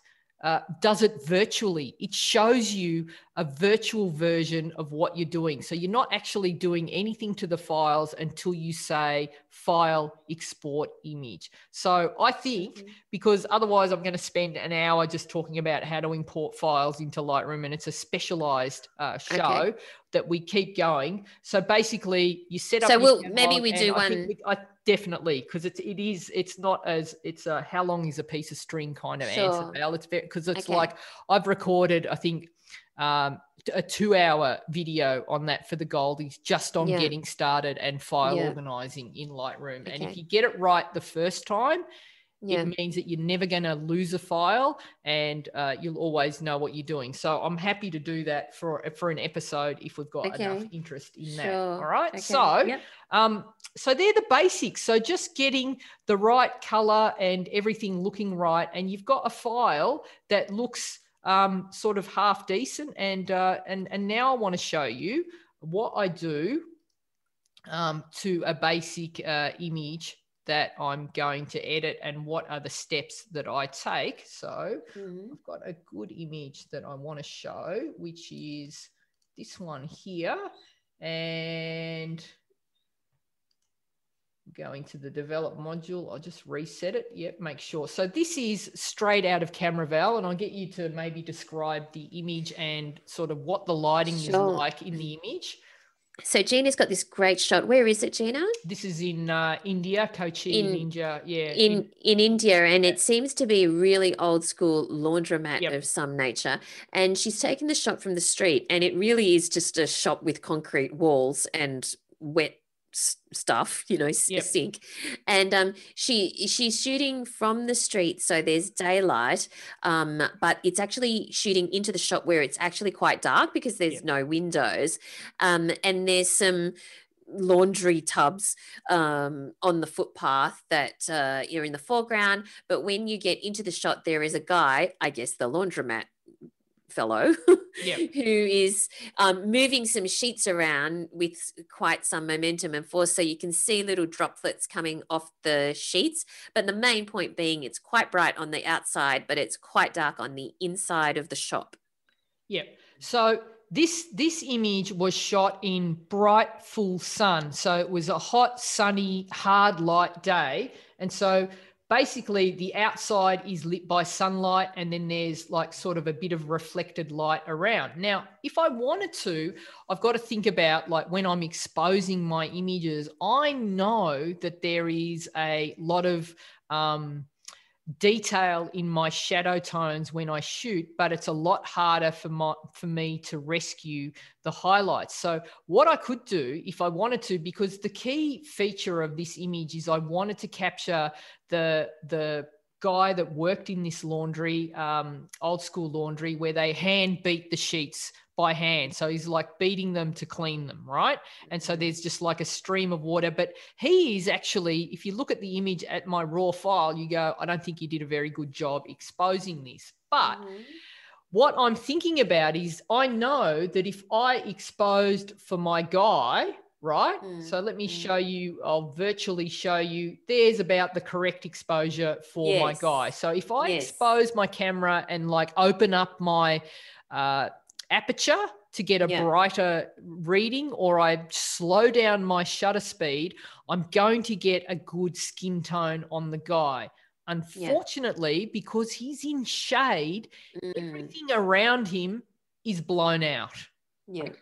does it virtually. It shows you a virtual version of what you're doing. So you're not actually doing anything to the files until you say file, export image. So I think, because otherwise I'm going to spend an hour just talking about how to import files into Lightroom, and it's a specialized show that we keep going. So basically you set up. So Definitely, because it's not how long is a piece of string kind of answer, Val. It's because it's like I've recorded, I think, a 2-hour video on that for the Goldies, just on getting started and file organizing in Lightroom. And if you get it right the first time, it means that you're never going to lose a file, and you'll always know what you're doing. So I'm happy to do that for an episode if we've got enough interest in that. All right. So, so they're the basics. So just getting the right color and everything looking right, and you've got a file that looks sort of half decent. And now I want to show you what I do to a basic image that I'm going to edit, and what are the steps that I take. So I've got a good image that I want to show, which is this one here. And going to the develop module, I'll just reset it. Yep, make sure. So this is straight out of Camera, Val, and I'll get you to maybe describe the image and sort of what the lighting is like in the image. So Gina's got this great shot. Where is it, Gina? This is in India, Kochi in India. Yeah. In India. And it seems to be a really old school laundromat of some nature. And she's taken the shot from the street, and it really is just a shop with concrete walls and wet stuff, you know, sink. And she's shooting from the street, so there's daylight, but it's actually shooting into the shop where it's actually quite dark because there's no windows, and there's some laundry tubs on the footpath that you're in the foreground. But when you get into the shot, there is a guy, I guess the laundromat fellow, who is moving some sheets around with quite some momentum and force, so you can see little droplets coming off the sheets. But the main point being, it's quite bright on the outside, but it's quite dark on the inside of the shop. So this image was shot in bright full sun. So it was a hot, sunny, hard light day. And so basically the outside is lit by sunlight, and then there's like sort of a bit of reflected light around. Now, if I wanted to, I've got to think about like when I'm exposing my images, I know that there is a lot of detail in my shadow tones when I shoot, but it's a lot harder for me to rescue the highlights. So what I could do if I wanted to, because the key feature of this image is I wanted to capture the guy that worked in this laundry, old school laundry, where they hand beat the sheets by hand. So he's like beating them to clean them, right? And so there's just like a stream of water, but he is actually, if you look at the image at my raw file, you go, I don't think you did a very good job exposing this. But what I'm thinking about is I know that if I exposed for my guy, right? So let me show you, I'll virtually show you, there's about the correct exposure for my guy. So if I expose my camera and like open up my aperture to get a brighter reading, or I slow down my shutter speed, I'm going to get a good skin tone on the guy. Unfortunately, because he's in shade, everything around him is blown out. Okay.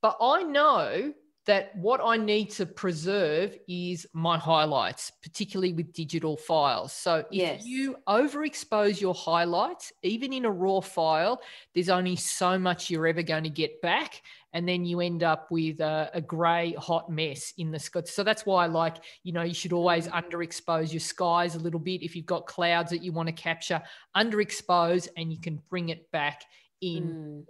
But I know that what I need to preserve is my highlights, particularly with digital files. So if you overexpose your highlights, even in a raw file, there's only so much you're ever going to get back. And then you end up with a gray hot mess in the sky. So that's why, like, you know, you should always underexpose your skies a little bit. If you've got clouds that you want to capture, underexpose, and you can bring it back in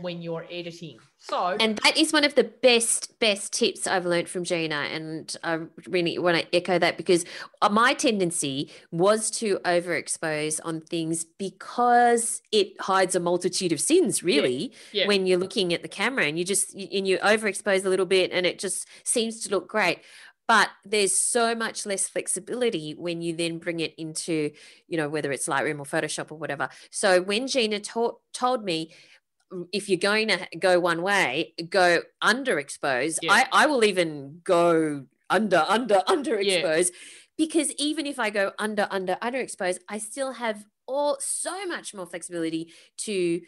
when you're editing. So, and that is one of the best tips I've learned from Gina, and I really want to echo that, because my tendency was to overexpose on things because it hides a multitude of sins, really, when you're looking at the camera, and you overexpose a little bit and it just seems to look great. But there's so much less flexibility when you then bring it into, you know, whether it's Lightroom or Photoshop or whatever. So when Gina told me, if you're going to go one way, go underexpose, I will even go underexpose, because even if I go underexpose, I still have so much more flexibility to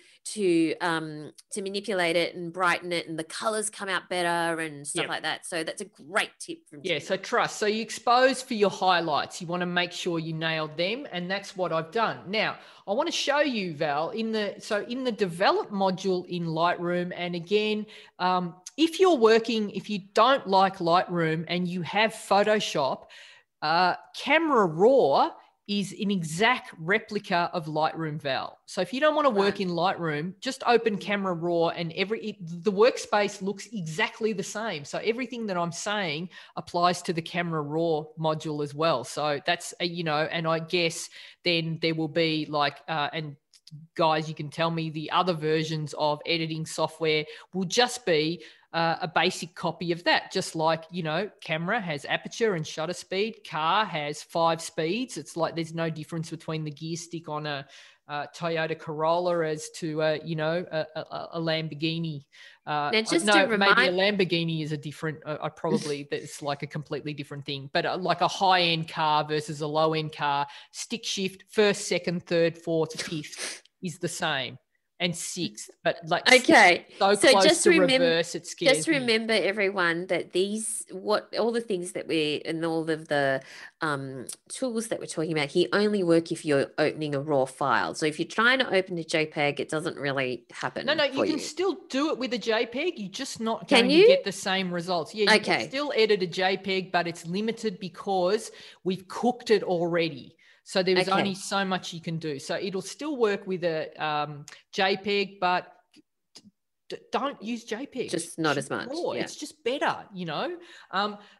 manipulate it and brighten it, and the colors come out better and stuff like that. So that's a great tip from Gina. So trust. So you expose for your highlights. You want to make sure you nailed them, and that's what I've done. Now I want to show you, Val, in the develop module in Lightroom. And again, if you don't like Lightroom and you have Photoshop, Camera Raw is an exact replica of Lightroom, Val. So if you don't want to work in Lightroom, just open Camera Raw, and the workspace looks exactly the same. So everything that I'm saying applies to the Camera Raw module as well. So that's, and I guess then there will be like, and guys, you can tell me the other versions of editing software will just be a basic copy of that, just like, camera has aperture and shutter speed, car has 5 speeds. It's like there's no difference between the gear stick on a Toyota Corolla as to, a Lamborghini. Maybe a Lamborghini is a different, that's like a completely different thing, but like a high-end car versus a low-end car, stick shift, first, second, third, fourth, fifth is the same. And 6th, but like, okay, so close just to remember, reverse, it scares just remember me. Everyone, that all the things that all of the tools that we're talking about here only work if you're opening a raw file. So if you're trying to open a JPEG, it doesn't really happen. No, you can still do it with a JPEG. You're just not going to get the same results. Yeah, you can still edit a JPEG, but it's limited because we've cooked it already. So there's only so much you can do. So it'll still work with a JPEG, but don't use JPEG. Just not as much. Yeah. It's just better,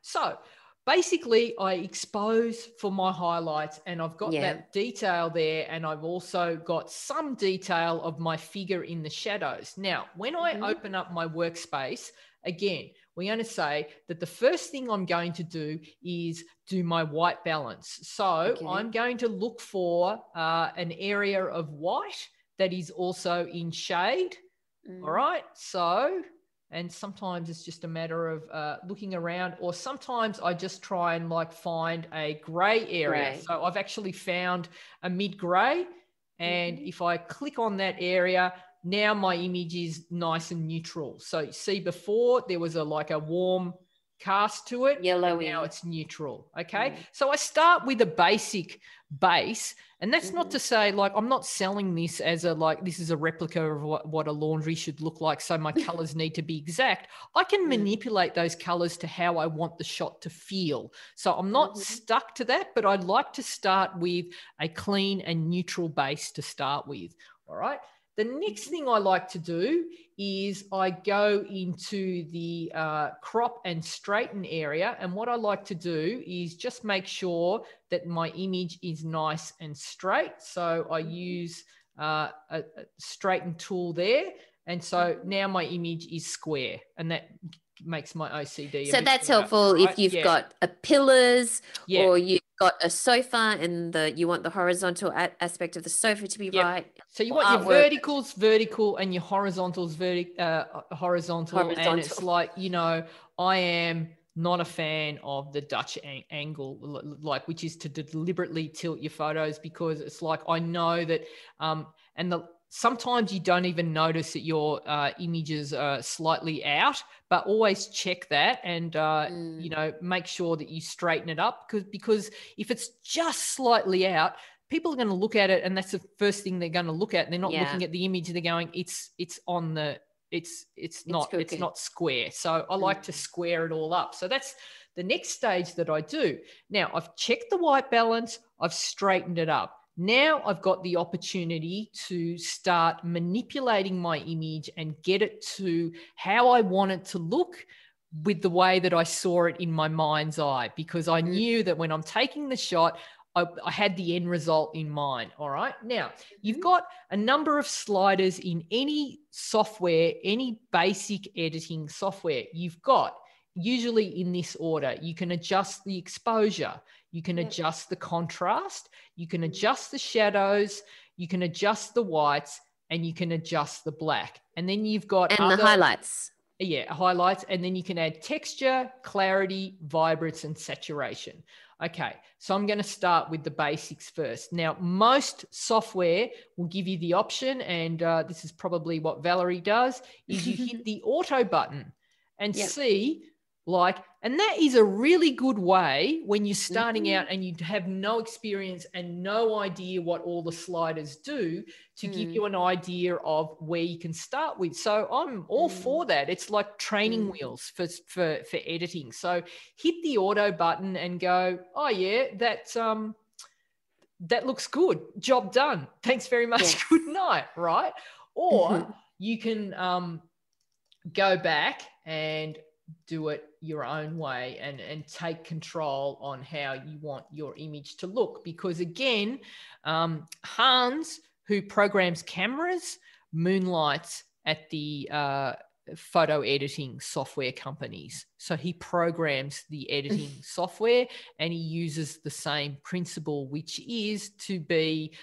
So basically I expose for my highlights, and I've got that detail there, and I've also got some detail of my figure in the shadows. Now, when I open up my workspace, again, we're going to say that the first thing I'm going to do is do my white balance. So I'm going to look for an area of white that is also in shade. All right. So, and sometimes it's just a matter of looking around, or sometimes I just try and like find a gray area. Gray. So I've actually found a mid gray. And if I click on that area, now my image is nice and neutral. So you see before there was a like a warm cast to it. Yellowy. Now it's neutral. Okay. So I start with a basic base, and that's not to say like, I'm not selling this as a, like, this is a replica of what a laundry should look like. So my colors need to be exact. I can manipulate those colors to how I want the shot to feel. So I'm not stuck to that, but I'd like to start with a clean and neutral base to start with. All right. The next thing I like to do is I go into the crop and straighten area. And what I like to do is just make sure that my image is nice and straight. So I use a straighten tool there. And so now my image is square, and that makes my OCD. So that's helpful if you've got a pillars or you got a sofa, and you want the horizontal aspect of the sofa to be right. So you want your verticals vertical and your horizontals horizontal. And it's like, you know, I am not a fan of the Dutch angle, like, which is to deliberately tilt your photos, because it's like, I know that sometimes you don't even notice that your images are slightly out, but always check that and, you know, make sure that you straighten it up, because if it's just slightly out, people are going to look at it, and that's the first thing they're going to look at. And they're not looking at the image. They're going, it's not square. So I like to square it all up. So that's the next stage that I do. Now I've checked the white balance. I've straightened it up. Now I've got the opportunity to start manipulating my image and get it to how I want it to look with the way that I saw it in my mind's eye, because I knew that when I'm taking the shot, I had the end result in mind. All right. Now you've got a number of sliders in any software, any basic editing software. You've got, usually in this order, you can adjust the exposure, you can adjust the contrast, you can adjust the shadows, you can adjust the whites, and you can adjust the black. And then you've got the highlights. Yeah, highlights. And then you can add texture, clarity, vibrance, and saturation. Okay, so I'm going to start with the basics first. Now, most software will give you the option, and this is probably what Valerie does, is you hit the auto button and see... and that is a really good way when you're starting out and you have no experience and no idea what all the sliders do, to give you an idea of where you can start with. So I'm all for that. It's like training wheels for editing. So hit the auto button and go, oh yeah, that's, that looks good. Job done. Thanks very much. Yes. Good night. Right. Or you can go back and do it your own way and take control on how you want your image to look. Because again, Hans, who programs cameras, moonlights at the photo editing software companies. So he programs the editing software, and he uses the same principle, which is to be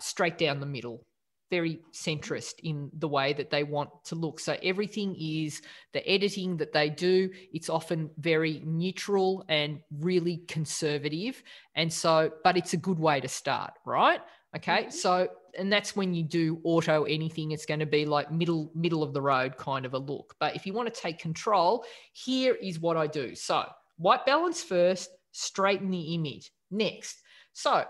straight down the middle, very centrist in the way that they want to look. So everything is the editing that they do. It's often very neutral and really conservative. And so, but it's a good way to start, right? Okay. So, and that's when you do auto anything, it's going to be like middle of the road kind of a look. But if you want to take control, here is what I do. So white balance first, straighten the image next. So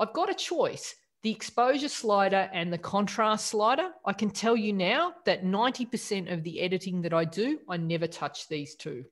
I've got a choice. The exposure slider and the contrast slider. I can tell you now that 90% of the editing that I do, I never touch these two.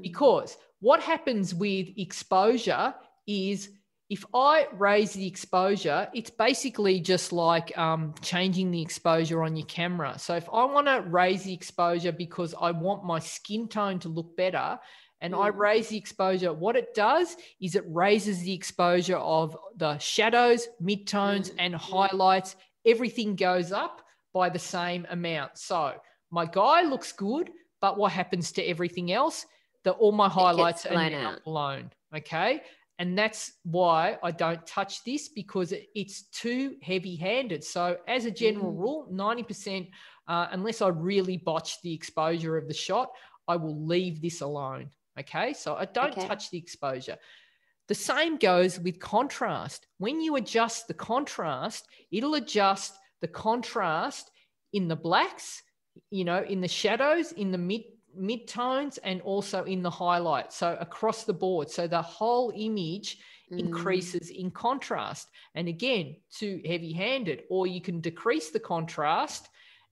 Because what happens with exposure is if I raise the exposure, it's basically just like changing the exposure on your camera. So if I want to raise the exposure because I want my skin tone to look better, and I raise the exposure, what it does is it raises the exposure of the shadows, midtones, and highlights. Everything goes up by the same amount. So my guy looks good, but what happens to everything else? All my highlights are now blown, okay? And that's why I don't touch this, because it's too heavy-handed. So as a general rule, 90% unless I really botch the exposure of the shot, I will leave this alone. Okay, so I don't touch the exposure. The same goes with contrast. When you adjust the contrast, it'll adjust the contrast in the blacks, you know, in the shadows, in the mid-tones, and also in the highlights. So across the board. So the whole image increases in contrast. And again, too heavy-handed, or you can decrease the contrast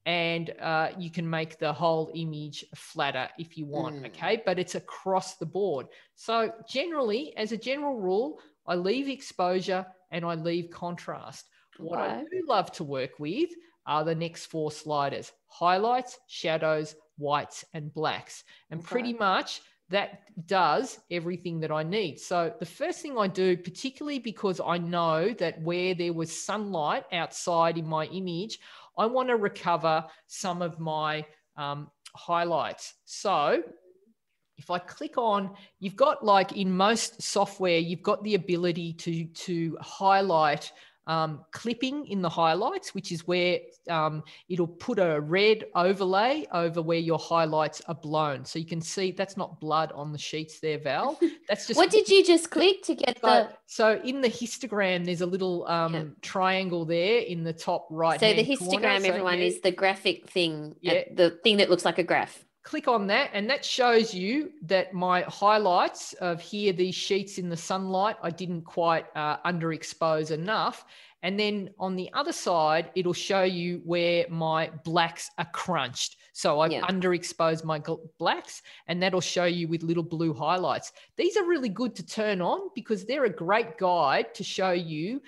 and you can make the whole image flatter if you want, okay? But it's across the board. So generally, as a general rule, I leave exposure and I leave contrast. What I do love to work with are the next four sliders: highlights, shadows, whites, and blacks. And pretty much that does everything that I need. So the first thing I do, particularly because I know that where there was sunlight outside in my image, I want to recover some of my highlights. So if I click on, you've got, like in most software, you've got the ability to highlight clipping in the highlights, which is where it'll put a red overlay over where your highlights are blown. So you can see that's not blood on the sheets there, Val. That's just what did you just click to get the... So in the histogram, there's a little triangle there in the top right. So the histogram, everyone, is the graphic thing, the thing that looks like a graph. Click on that, and that shows you that my highlights of here, these sheets in the sunlight, I didn't quite underexpose enough. And then on the other side, it'll show you where my blacks are crunched. So I've underexposed my blacks, and that'll show you with little blue highlights. These are really good to turn on because they're a great guide to show you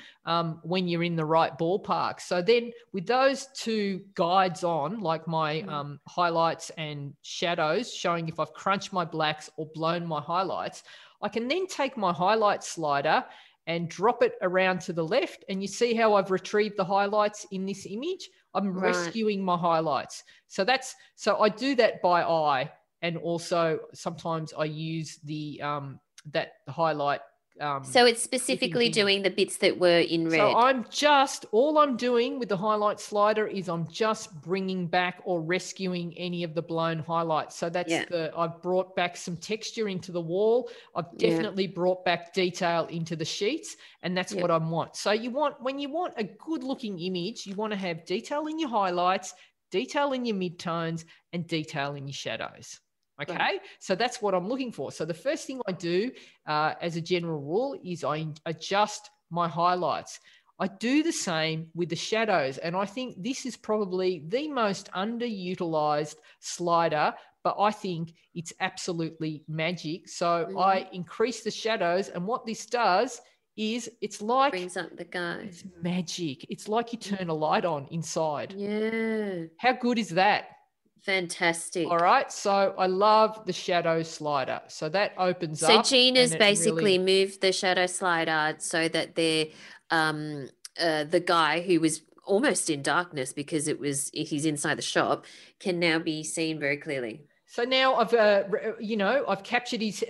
when you're in the right ballpark. So then with those two guides on, like my highlights and shadows, showing if I've crunched my blacks or blown my highlights, I can then take my highlight slider and drop it around to the left. And you see how I've retrieved the highlights in this image? I'm rescuing my highlights. So that's, so I do that by eye. And also sometimes I use the, that highlight. So it's specifically doing the bits that were in red. So I'm just, all I'm doing with the highlight slider is I'm just bringing back or rescuing any of the blown highlights. So that's the, I've brought back some texture into the wall. I've definitely brought back detail into the sheets, and that's what I want. So you want, when you want a good looking image, you want to have detail in your highlights, detail in your midtones, and detail in your shadows. Okay, so that's what I'm looking for. So the first thing I do as a general rule is I adjust my highlights. I do the same with the shadows. And I think this is probably the most underutilized slider, but I think it's absolutely magic. So I increase the shadows, and what this does is it's like brings up the guy. It's magic. It's like you turn a light on inside. Yeah. How good is that? Fantastic. All right. So I love the shadow slider. So that opens up. So Gina's basically moved the shadow slider so that they're the guy who was almost in darkness because it was he's inside the shop can now be seen very clearly. So now I've, you know, I've captured his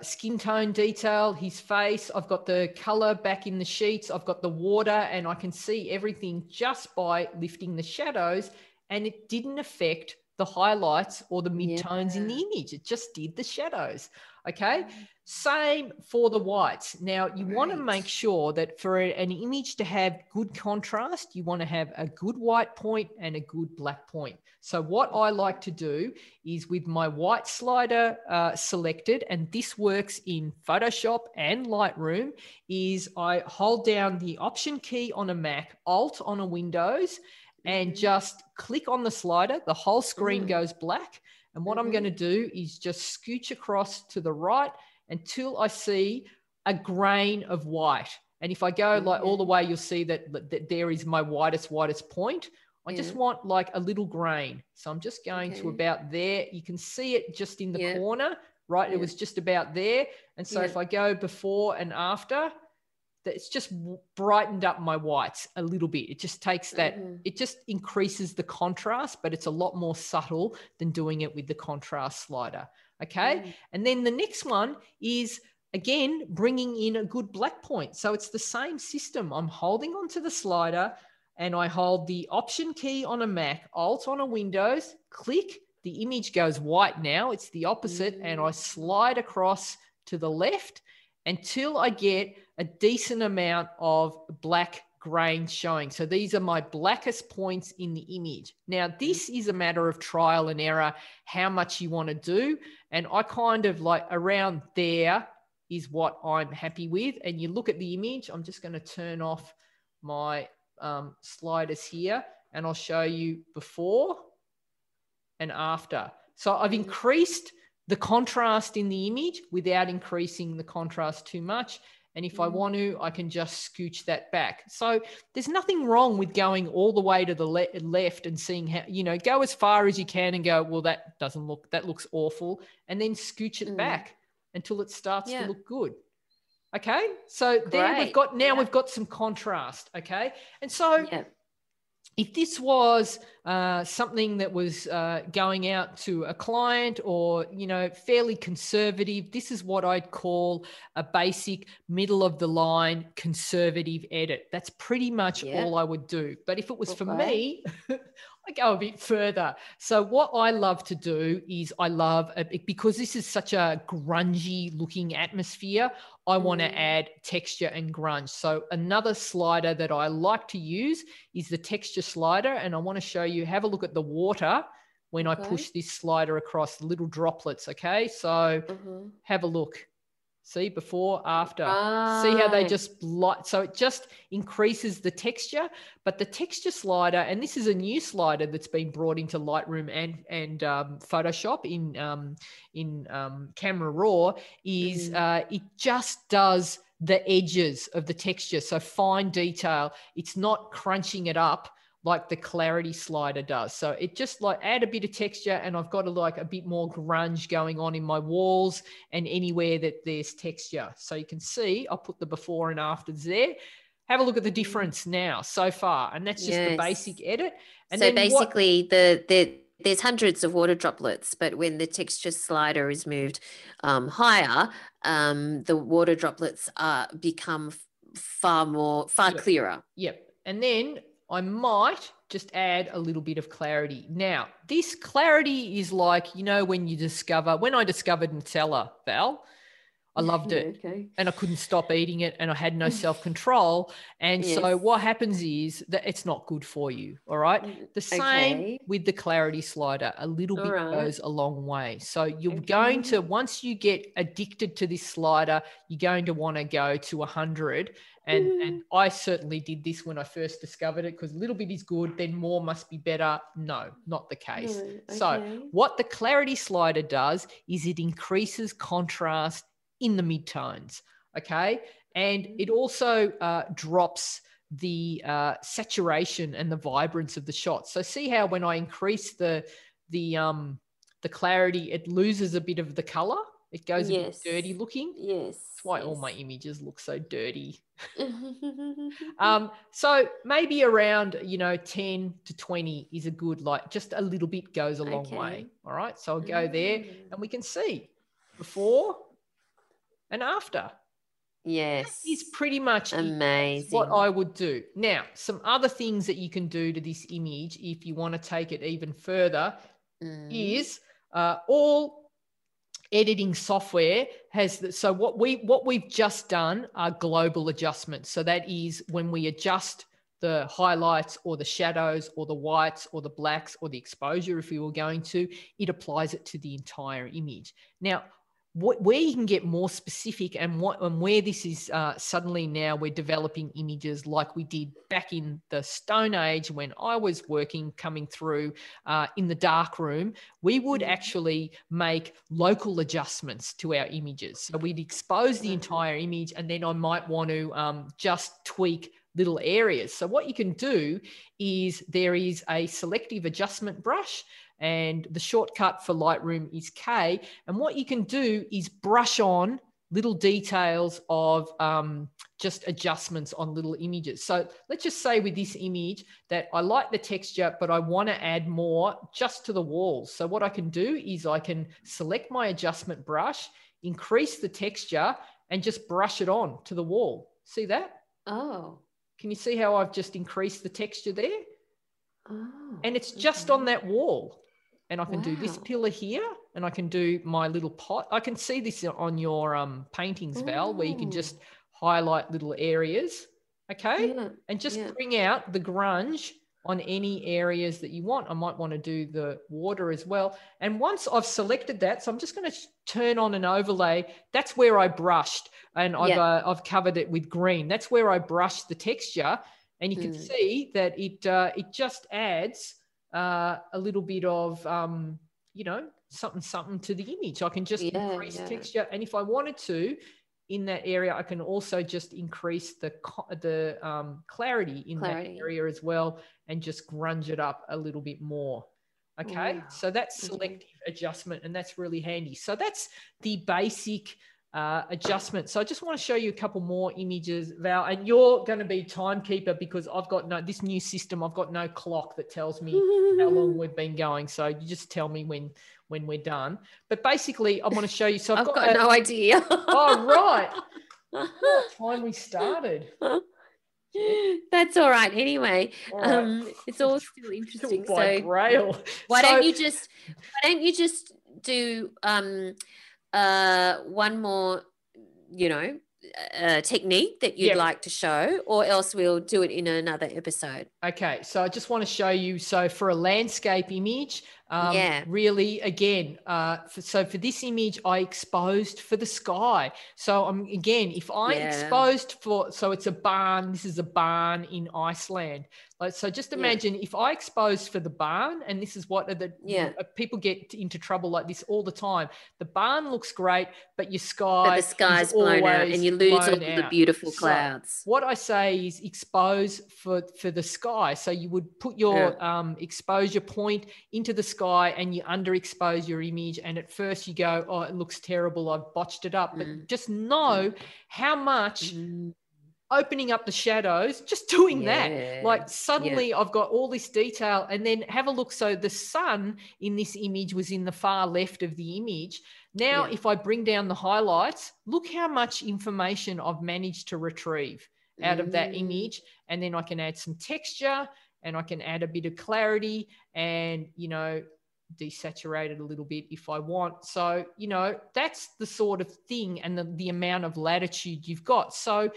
skin tone detail, his face. I've got the color back in the sheets. I've got the water, and I can see everything just by lifting the shadows. And it didn't affect the highlights or the midtones in the image. It just did the shadows, okay? Same for the whites. Now, you want to make sure that for an image to have good contrast, you want to have a good white point and a good black point. So what I like to do is with my white slider selected, and this works in Photoshop and Lightroom, is I hold down the Option key on a Mac, Alt on a Windows, and just click on the slider. The whole screen goes black. And what I'm going to do is just scooch across to the right until I see a grain of white. And if I go like all the way, you'll see that there is my whitest point. I just want like a little grain. So I'm just going to about there. You can see it just in the corner, right? It was just about there. And so if I go before and after, it's just brightened up my whites a little bit. It just takes that, it just increases the contrast, but it's a lot more subtle than doing it with the contrast slider, okay? And then the next one is, again, bringing in a good black point. So it's the same system. I'm holding onto the slider and I hold the Option key on a Mac, Alt on a Windows, click, the image goes white now, it's the opposite, and I slide across to the left until I get a decent amount of black grain showing. So these are my blackest points in the image. Now, this is a matter of trial and error, how much you want to do. And I kind of like around there is what I'm happy with. And you look at the image, I'm just going to turn off my sliders here and I'll show you before and after. So I've increased the contrast in the image without increasing the contrast too much. And if I want to, I can just scooch that back. So there's nothing wrong with going all the way to the left and seeing how, you know, go as far as you can and go, well, that doesn't look, that looks awful. And then scooch it back until it starts to look good. Okay. So there we've got, now we've got some contrast. Okay. And so if this was something that was going out to a client or, you know, fairly conservative, this is what I'd call a basic middle of the line conservative edit. That's pretty much all I would do. But if it was for me, I go a bit further. So what I love to do is I love, because this is such a grungy looking atmosphere, I want to add texture and grunge. So another slider that I like to use is the texture slider. And I want to show you, have a look at the water when I push this slider across, little droplets. Okay. So have a look. See, before, after. See how they just light. So it just increases the texture. But the texture slider, and this is a new slider that's been brought into Lightroom and Photoshop in Camera Raw, is it just does the edges of the texture. So fine detail. It's not crunching it up like the clarity slider does. So it just like add a bit of texture and I've got a, like a bit more grunge going on in my walls and anywhere that there's texture. So you can see, I'll put the before and afters there. Have a look at the difference now so far. And that's just the basic edit. And so then basically there's hundreds of water droplets, but when the texture slider is moved higher, the water droplets become far clearer. And then I might just add a little bit of clarity. Now, this clarity is like, you know, when I discovered Nutella, Val, I loved it and I couldn't stop eating it and I had no self-control. And so what happens is that it's not good for you. All right. The same with the clarity slider, a little bit goes a long way. So you're going to, once you get addicted to this slider, you're going to want to go to 100. And I certainly did this when I first discovered it, because a little bit is good, then more must be better. No, not the case. So what the clarity slider does is it increases contrast in the mid-tones, okay? And it also drops the saturation and the vibrance of the shot. So see how when I increase the clarity, it loses a bit of the color? It goes a bit dirty looking. That's why all my images look so dirty. So maybe around, you know, 10 to 20 is a good, like just a little bit goes a long way. All right. So I'll go there and we can see before and after. That is pretty much amazing what I would do. Now, some other things that you can do to this image if you want to take it even further is all editing software has the, so what we've just done are global adjustments. So that is when we adjust the highlights or the shadows or the whites or the blacks or the exposure, if we were going to, it applies it to the entire image. Now, where you can get more specific and where this is suddenly now we're developing images like we did back in the Stone Age when I was working, coming through in the dark room, we would actually make local adjustments to our images. So we'd expose the entire image and then I might want to just tweak little areas. So what you can do is there is a selective adjustment brush and the shortcut for Lightroom is K. And what you can do is brush on little details of just adjustments on little images. So let's just say with this image that I like the texture, but I want to add more just to the walls. So what I can do is I can select my adjustment brush, increase the texture, and just brush it on to the wall. See that? Oh. Can you see how I've just increased the texture there? Oh, and it's just on that wall. And I can do this pillar here, and I can do my little pot. I can see this on your paintings, Val, where you can just highlight little areas, okay? Yeah. And just bring out the grunge on any areas that you want. I might want to do the water as well. And once I've selected that, so I'm just going to turn on an overlay. That's where I brushed, and I've covered it with green. That's where I brushed the texture, and you can see that it it just adds a little bit of you know, something to the image. I can just increase texture, and if I wanted to, in that area, I can also just increase the clarity in that area as well, and just grunge it up a little bit more. Okay, so that's selective adjustment, and that's really handy. So that's the basic adjustment. So I just want to show you a couple more images, Val, and you're going to be timekeeper because I've got this new system. I've got no clock that tells me how long we've been going. So you just tell me when we're done. But basically, I want to show you. So I've got no idea. Oh, right. What time we started. That's all right. Anyway, it's all still interesting. Why don't you just do one more, you know, technique that you'd like to show, or else we'll do it in another episode. Okay, so I just want to show you. So for a landscape image, really, again, so for this image, I exposed for the sky. So I'm if I exposed for, so it's a barn. This is a barn in Iceland. Like, so just imagine if I exposed for the barn, and this is what people get into trouble like this all the time. The barn looks great, but your sky, but the sky's blown out, and you lose all the beautiful clouds. So what I say is expose for the sky. So you would put your exposure point into the sky, and you underexpose your image, and at first you go, oh, it looks terrible, I've botched it up. But just know how much opening up the shadows, just doing that, like suddenly I've got all this detail. And then have a look. So the sun in this image was in the far left of the image. Now, if I bring down the highlights, look how much information I've managed to retrieve out of that image. And then I can add some texture, and I can add a bit of clarity, and, you know, desaturate it a little bit if I want. So, you know, that's the sort of thing, and the amount of latitude you've got. So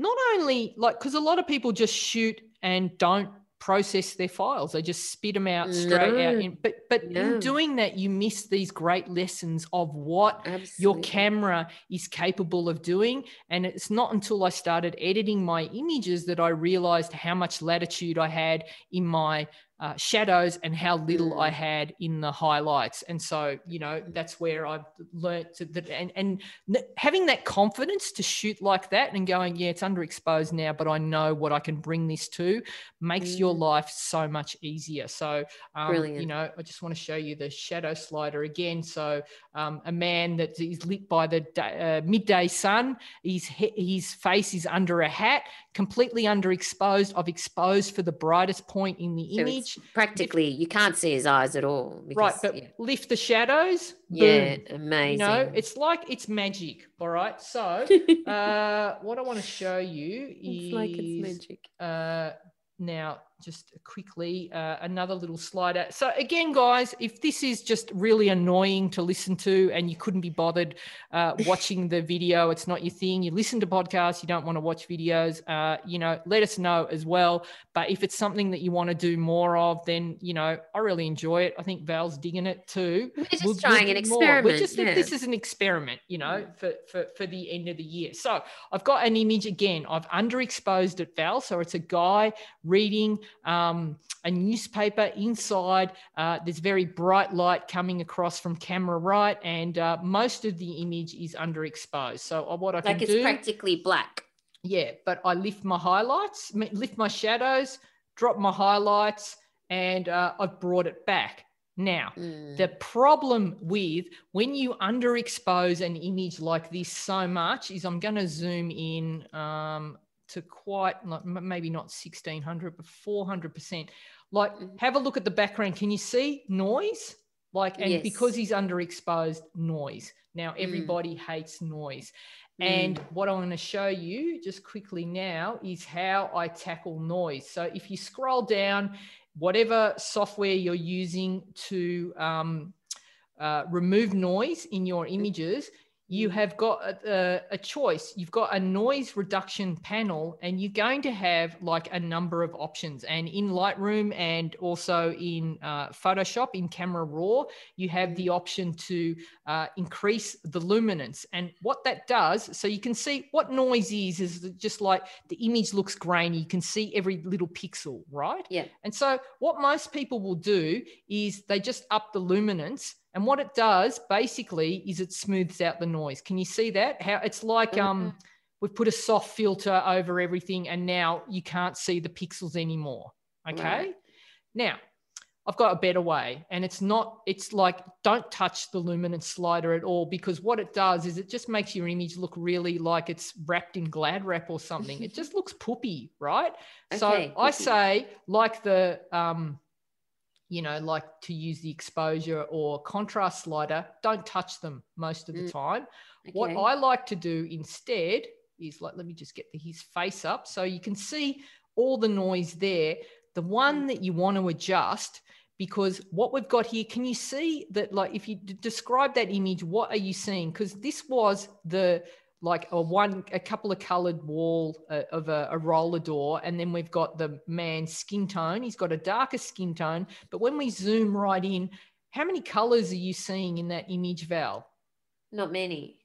not only like, because a lot of people just shoot and don't process their files. They just spit them out straight out. In doing that, you miss these great lessons of what your camera is capable of doing. And it's not until I started editing my images that I realized how much latitude I had in my shadows and how little I had in the highlights. And so, you know, that's where I've learned that, and having that confidence to shoot like that and going, yeah, it's underexposed now, but I know what I can bring this to, makes your life so much easier. So, you know, I just want to show you the shadow slider again. So a man that is lit by the midday sun, his face is under a hat, completely underexposed. I've exposed for the brightest point in the image. Practically, you can't see his eyes at all. Because, lift the shadows. Boom. Yeah, amazing. You know, it's like it's magic. All right. So, what I want to show you is like it's magic. Now, just quickly, another little slider. So again, guys, if this is just really annoying to listen to and you couldn't be bothered watching the video, it's not your thing, you listen to podcasts, you don't want to watch videos, you know, let us know as well. But if it's something that you want to do more of, then, you know, I really enjoy it. I think Val's digging it too. We're just trying an experiment. We're just, this is an experiment, you know, for the end of the year. So I've got an image again. I've underexposed it, Val. So it's a guy reading a newspaper inside. There's very bright light coming across from camera right, and most of the image is underexposed. So what I can do, it's practically black. Yeah, but I lift my highlights, lift my shadows, drop my highlights, and I've brought it back. Now, the problem with when you underexpose an image like this so much is, I'm going to zoom in to quite, like, maybe not 1600, but 400%. Like, have a look at the background. Can you see noise? Like, and because he's underexposed, noise. Now, everybody hates noise. And what I want to show you just quickly now is how I tackle noise. So if you scroll down, whatever software you're using to remove noise in your images, you have got a choice. You've got a noise reduction panel, and you're going to have like a number of options. And in Lightroom and also in Photoshop, in Camera Raw, you have the option to increase the luminance. And what that does, so you can see what noise is just like the image looks grainy. You can see every little pixel, right? Yeah. And so what most people will do is they just up the luminance. And what it does basically is it smooths out the noise. Can you see that? How it's like we've put a soft filter over everything, and now you can't see the pixels anymore. Okay. Right. Now I've got a better way, and it's like, don't touch the luminance slider at all, because what it does is it just makes your image look really like it's wrapped in Glad Wrap or something. It just looks poopy, right? Okay, so poopy. I say like the, you know, like to use the exposure or contrast slider, don't touch them most of the time. Okay. What I like to do instead is like, let me just get his face up. So you can see all the noise there. The one that you want to adjust, because what we've got here, can you see that, like, if you describe that image, what are you seeing? Because this was the, like a couple of colored wall of a roller door. And then we've got the man's skin tone. He's got a darker skin tone, but when we zoom right in, how many colors are you seeing in that image, Val? Not many.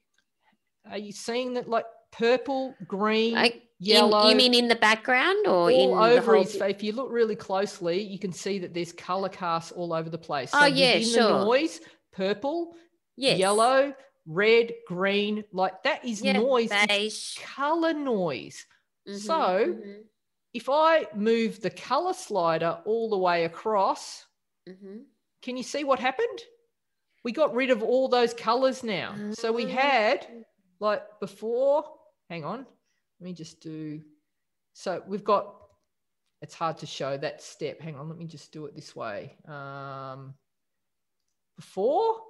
Are you seeing that, like purple, green, yellow? You mean in the background or all in over the his face? If you look really closely, you can see that there's color casts all over the place. So the noise, purple, yellow, red, green, like that is noise, it's color noise. So if I move the color slider all the way across, can you see what happened? We got rid of all those colors now. So we had like before, hang on, let me just do, so we've got, it's hard to show that step. Hang on, let me just do it this way. Before,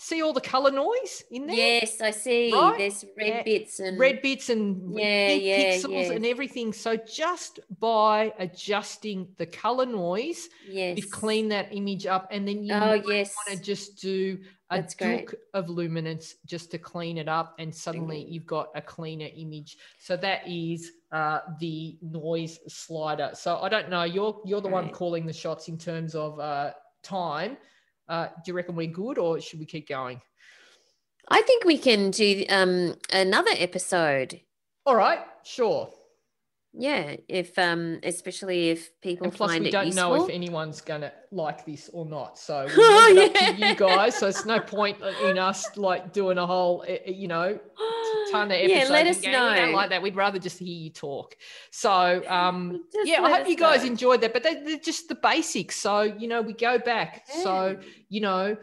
see all the color noise in there? Yes, I see. Right? There's red bits and pixels and everything. So just by adjusting the color noise, you've cleaned that image up, and then you want to just do a duke of luminance just to clean it up, and suddenly you've got a cleaner image. So that is the noise slider. So I don't know, you're the one calling the shots in terms of time. Do you reckon we're good, or should we keep going? I think we can do another episode. All right, sure. Yeah, if especially if people find it useful. And plus, we don't know if anyone's going to like this or not. So we leave it up to you guys. So it's no point in us like doing a whole, you know, ton of episodes. Yeah, let us know. We don't like that. We'd rather just hear you talk. So yeah, I hope you guys enjoyed that. But they're just the basics. So, you know, we go back. Yeah. So, you know,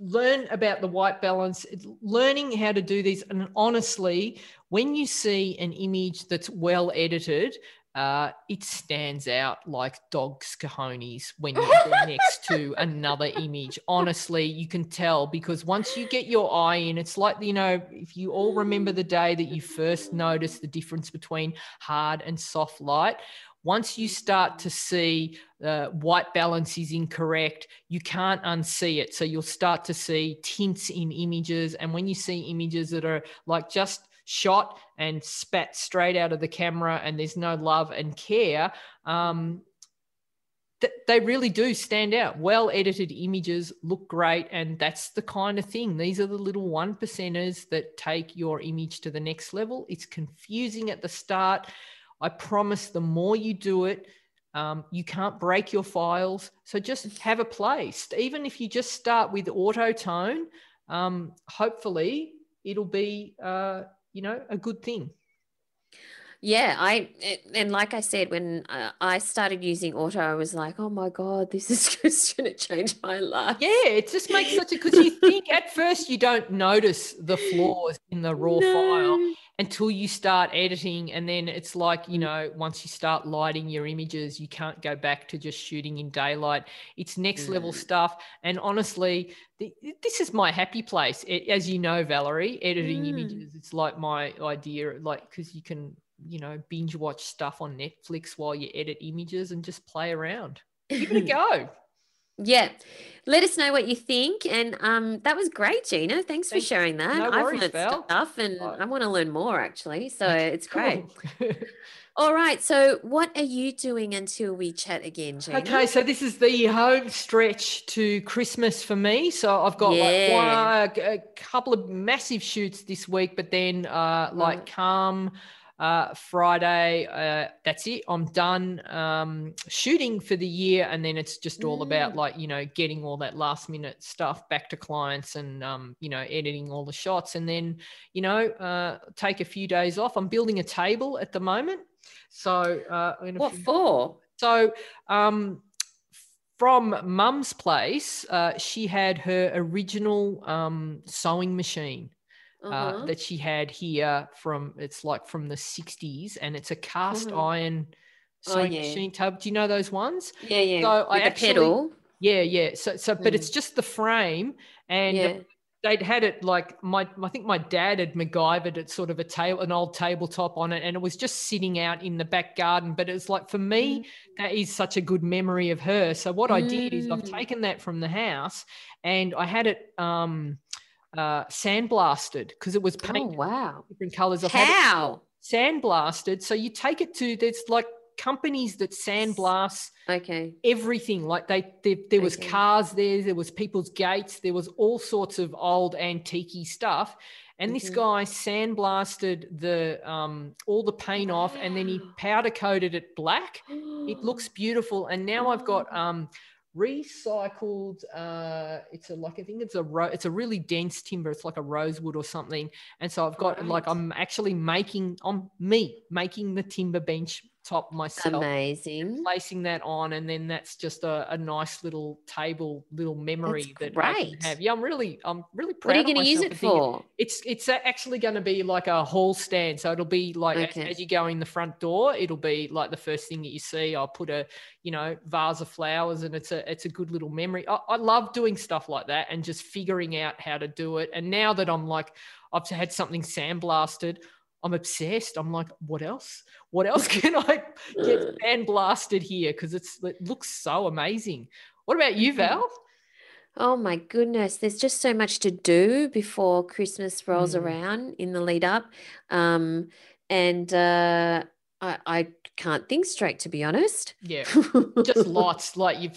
learn about the white balance, learning how to do these. And honestly, when you see an image that's well edited, it stands out like dog's cojones when you're next to another image. Honestly, you can tell, because once you get your eye in, it's like, you know, if you all remember the day that you first noticed the difference between hard and soft light, once you start to see white balance is incorrect, you can't unsee it. So you'll start to see tints in images. And when you see images that are like just shot and spat straight out of the camera and there's no love and care, they really do stand out. Well-edited images look great, and that's the kind of thing. These are the little 1%ers that take your image to the next level. It's confusing at the start. I promise the more you do it, you can't break your files. So just have a play. Even if you just start with auto tone, hopefully it'll be, you know, a good thing. Yeah, and like I said, when I started using auto, I was like, oh my God, this is just going to change my life. Yeah, it just makes such a, because you think at first you don't notice the flaws in the raw file. until you start editing. And then it's like, you know, once you start lighting your images, you can't go back to just shooting in daylight. It's next level stuff. And honestly, this is my happy place. As you know, Valerie, editing images, it's like my idea, like, because you can, you know, binge watch stuff on Netflix while you edit images and just play around. Give it a go. Yeah. Let us know what you think. And that was great, Gina. Thanks for sharing that. No worries, I've learned stuff and I want to learn more actually. So it's great. Cool. All right. So what are you doing until we chat again, Gina? Okay. So this is the home stretch to Christmas for me. So I've got like a couple of massive shoots this week, but then Friday, that's it. I'm done shooting for the year, and then it's just all about, like, you know, getting all that last minute stuff back to clients and you know, editing all the shots, and then, you know, take a few days off. I'm building a table at the moment, so from Mum's place, she had her original sewing machine. That she had here from the 60s, and it's a cast iron sewing machine tub. Do you know those ones? Yeah, yeah. So with a pedal. Yeah, yeah. So but it's just the frame, and they'd had it like I think my dad had MacGyvered it, sort of an old tabletop on it, and it was just sitting out in the back garden. But it's like, for me, that is such a good memory of her. So what I did is I've taken that from the house, and I had it sandblasted, because it was painted different colors. How? Sandblasted. So you take it to, there's like companies that sandblast everything. Like there was cars there was people's gates, there was all sorts of old antique-y stuff. And this guy sandblasted all the paint off, and then he powder coated it black. It looks beautiful. And now I've got recycled it's a really dense timber, it's like a rosewood or something, and so I've got I'm making the timber bench top myself. Amazing. Placing that on, and then that's just a nice little table, little memory that's that I can have. Yeah, I'm really proud. What are you going to use it for? It's actually going to be like a hall stand, so it'll be like as you go in the front door, it'll be like the first thing that you see. I'll put a, you know, vase of flowers, and it's a good little memory. I love doing stuff like that and just figuring out how to do it. And now that I've had something sandblasted, I'm obsessed. I'm like, what else? What else can I get sandblasted here? Because it looks so amazing. What about you, Val? Oh my goodness, there's just so much to do before Christmas rolls around in the lead up, I can't think straight, to be honest. Yeah, just lots. Like your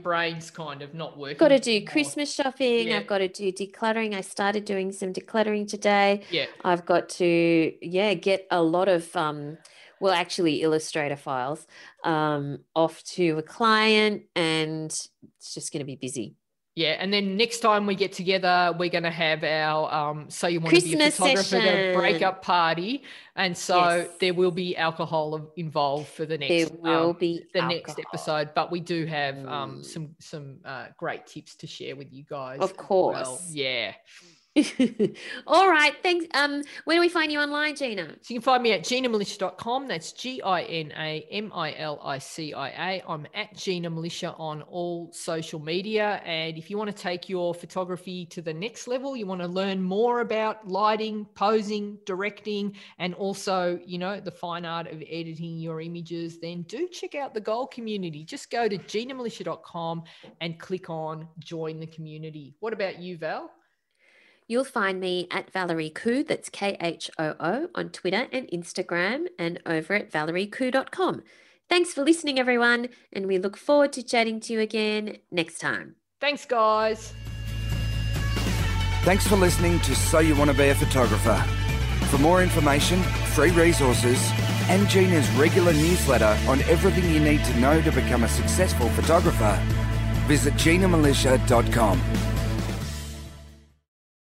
brain's kind of not working. Got to do Christmas shopping. Yeah. I've got to do decluttering. I started doing some decluttering today. Yeah, I've got to get a lot of Illustrator files off to a client, and it's just going to be busy. Yeah, and then next time we get together, we're going to have our So You Want to Be a Photographer breakup party, and so there will be alcohol involved for the next. There will be the alcohol. Next episode, but we do have some great tips to share with you guys. Of course, yeah. All right, thanks. Where do we find you online, Gina? So you can find me at GinaMilitia.com. That's GinaMilicia. I'm at Gina Militia on all social media. And if you want to take your photography to the next level, you want to learn more about lighting, posing, directing, and also, you know, the fine art of editing your images, then do check out the Goal community. Just go to GinaMilitia.com and click on Join the Community. What about you, Val? You'll find me at Valerie Khoo, that's Khoo, on Twitter and Instagram, and over at ValerieKhoo.com. Thanks for listening, everyone, and we look forward to chatting to you again next time. Thanks, guys. Thanks for listening to So You Want to Be a Photographer. For more information, free resources, and Gina's regular newsletter on everything you need to know to become a successful photographer, visit GinaMilitia.com.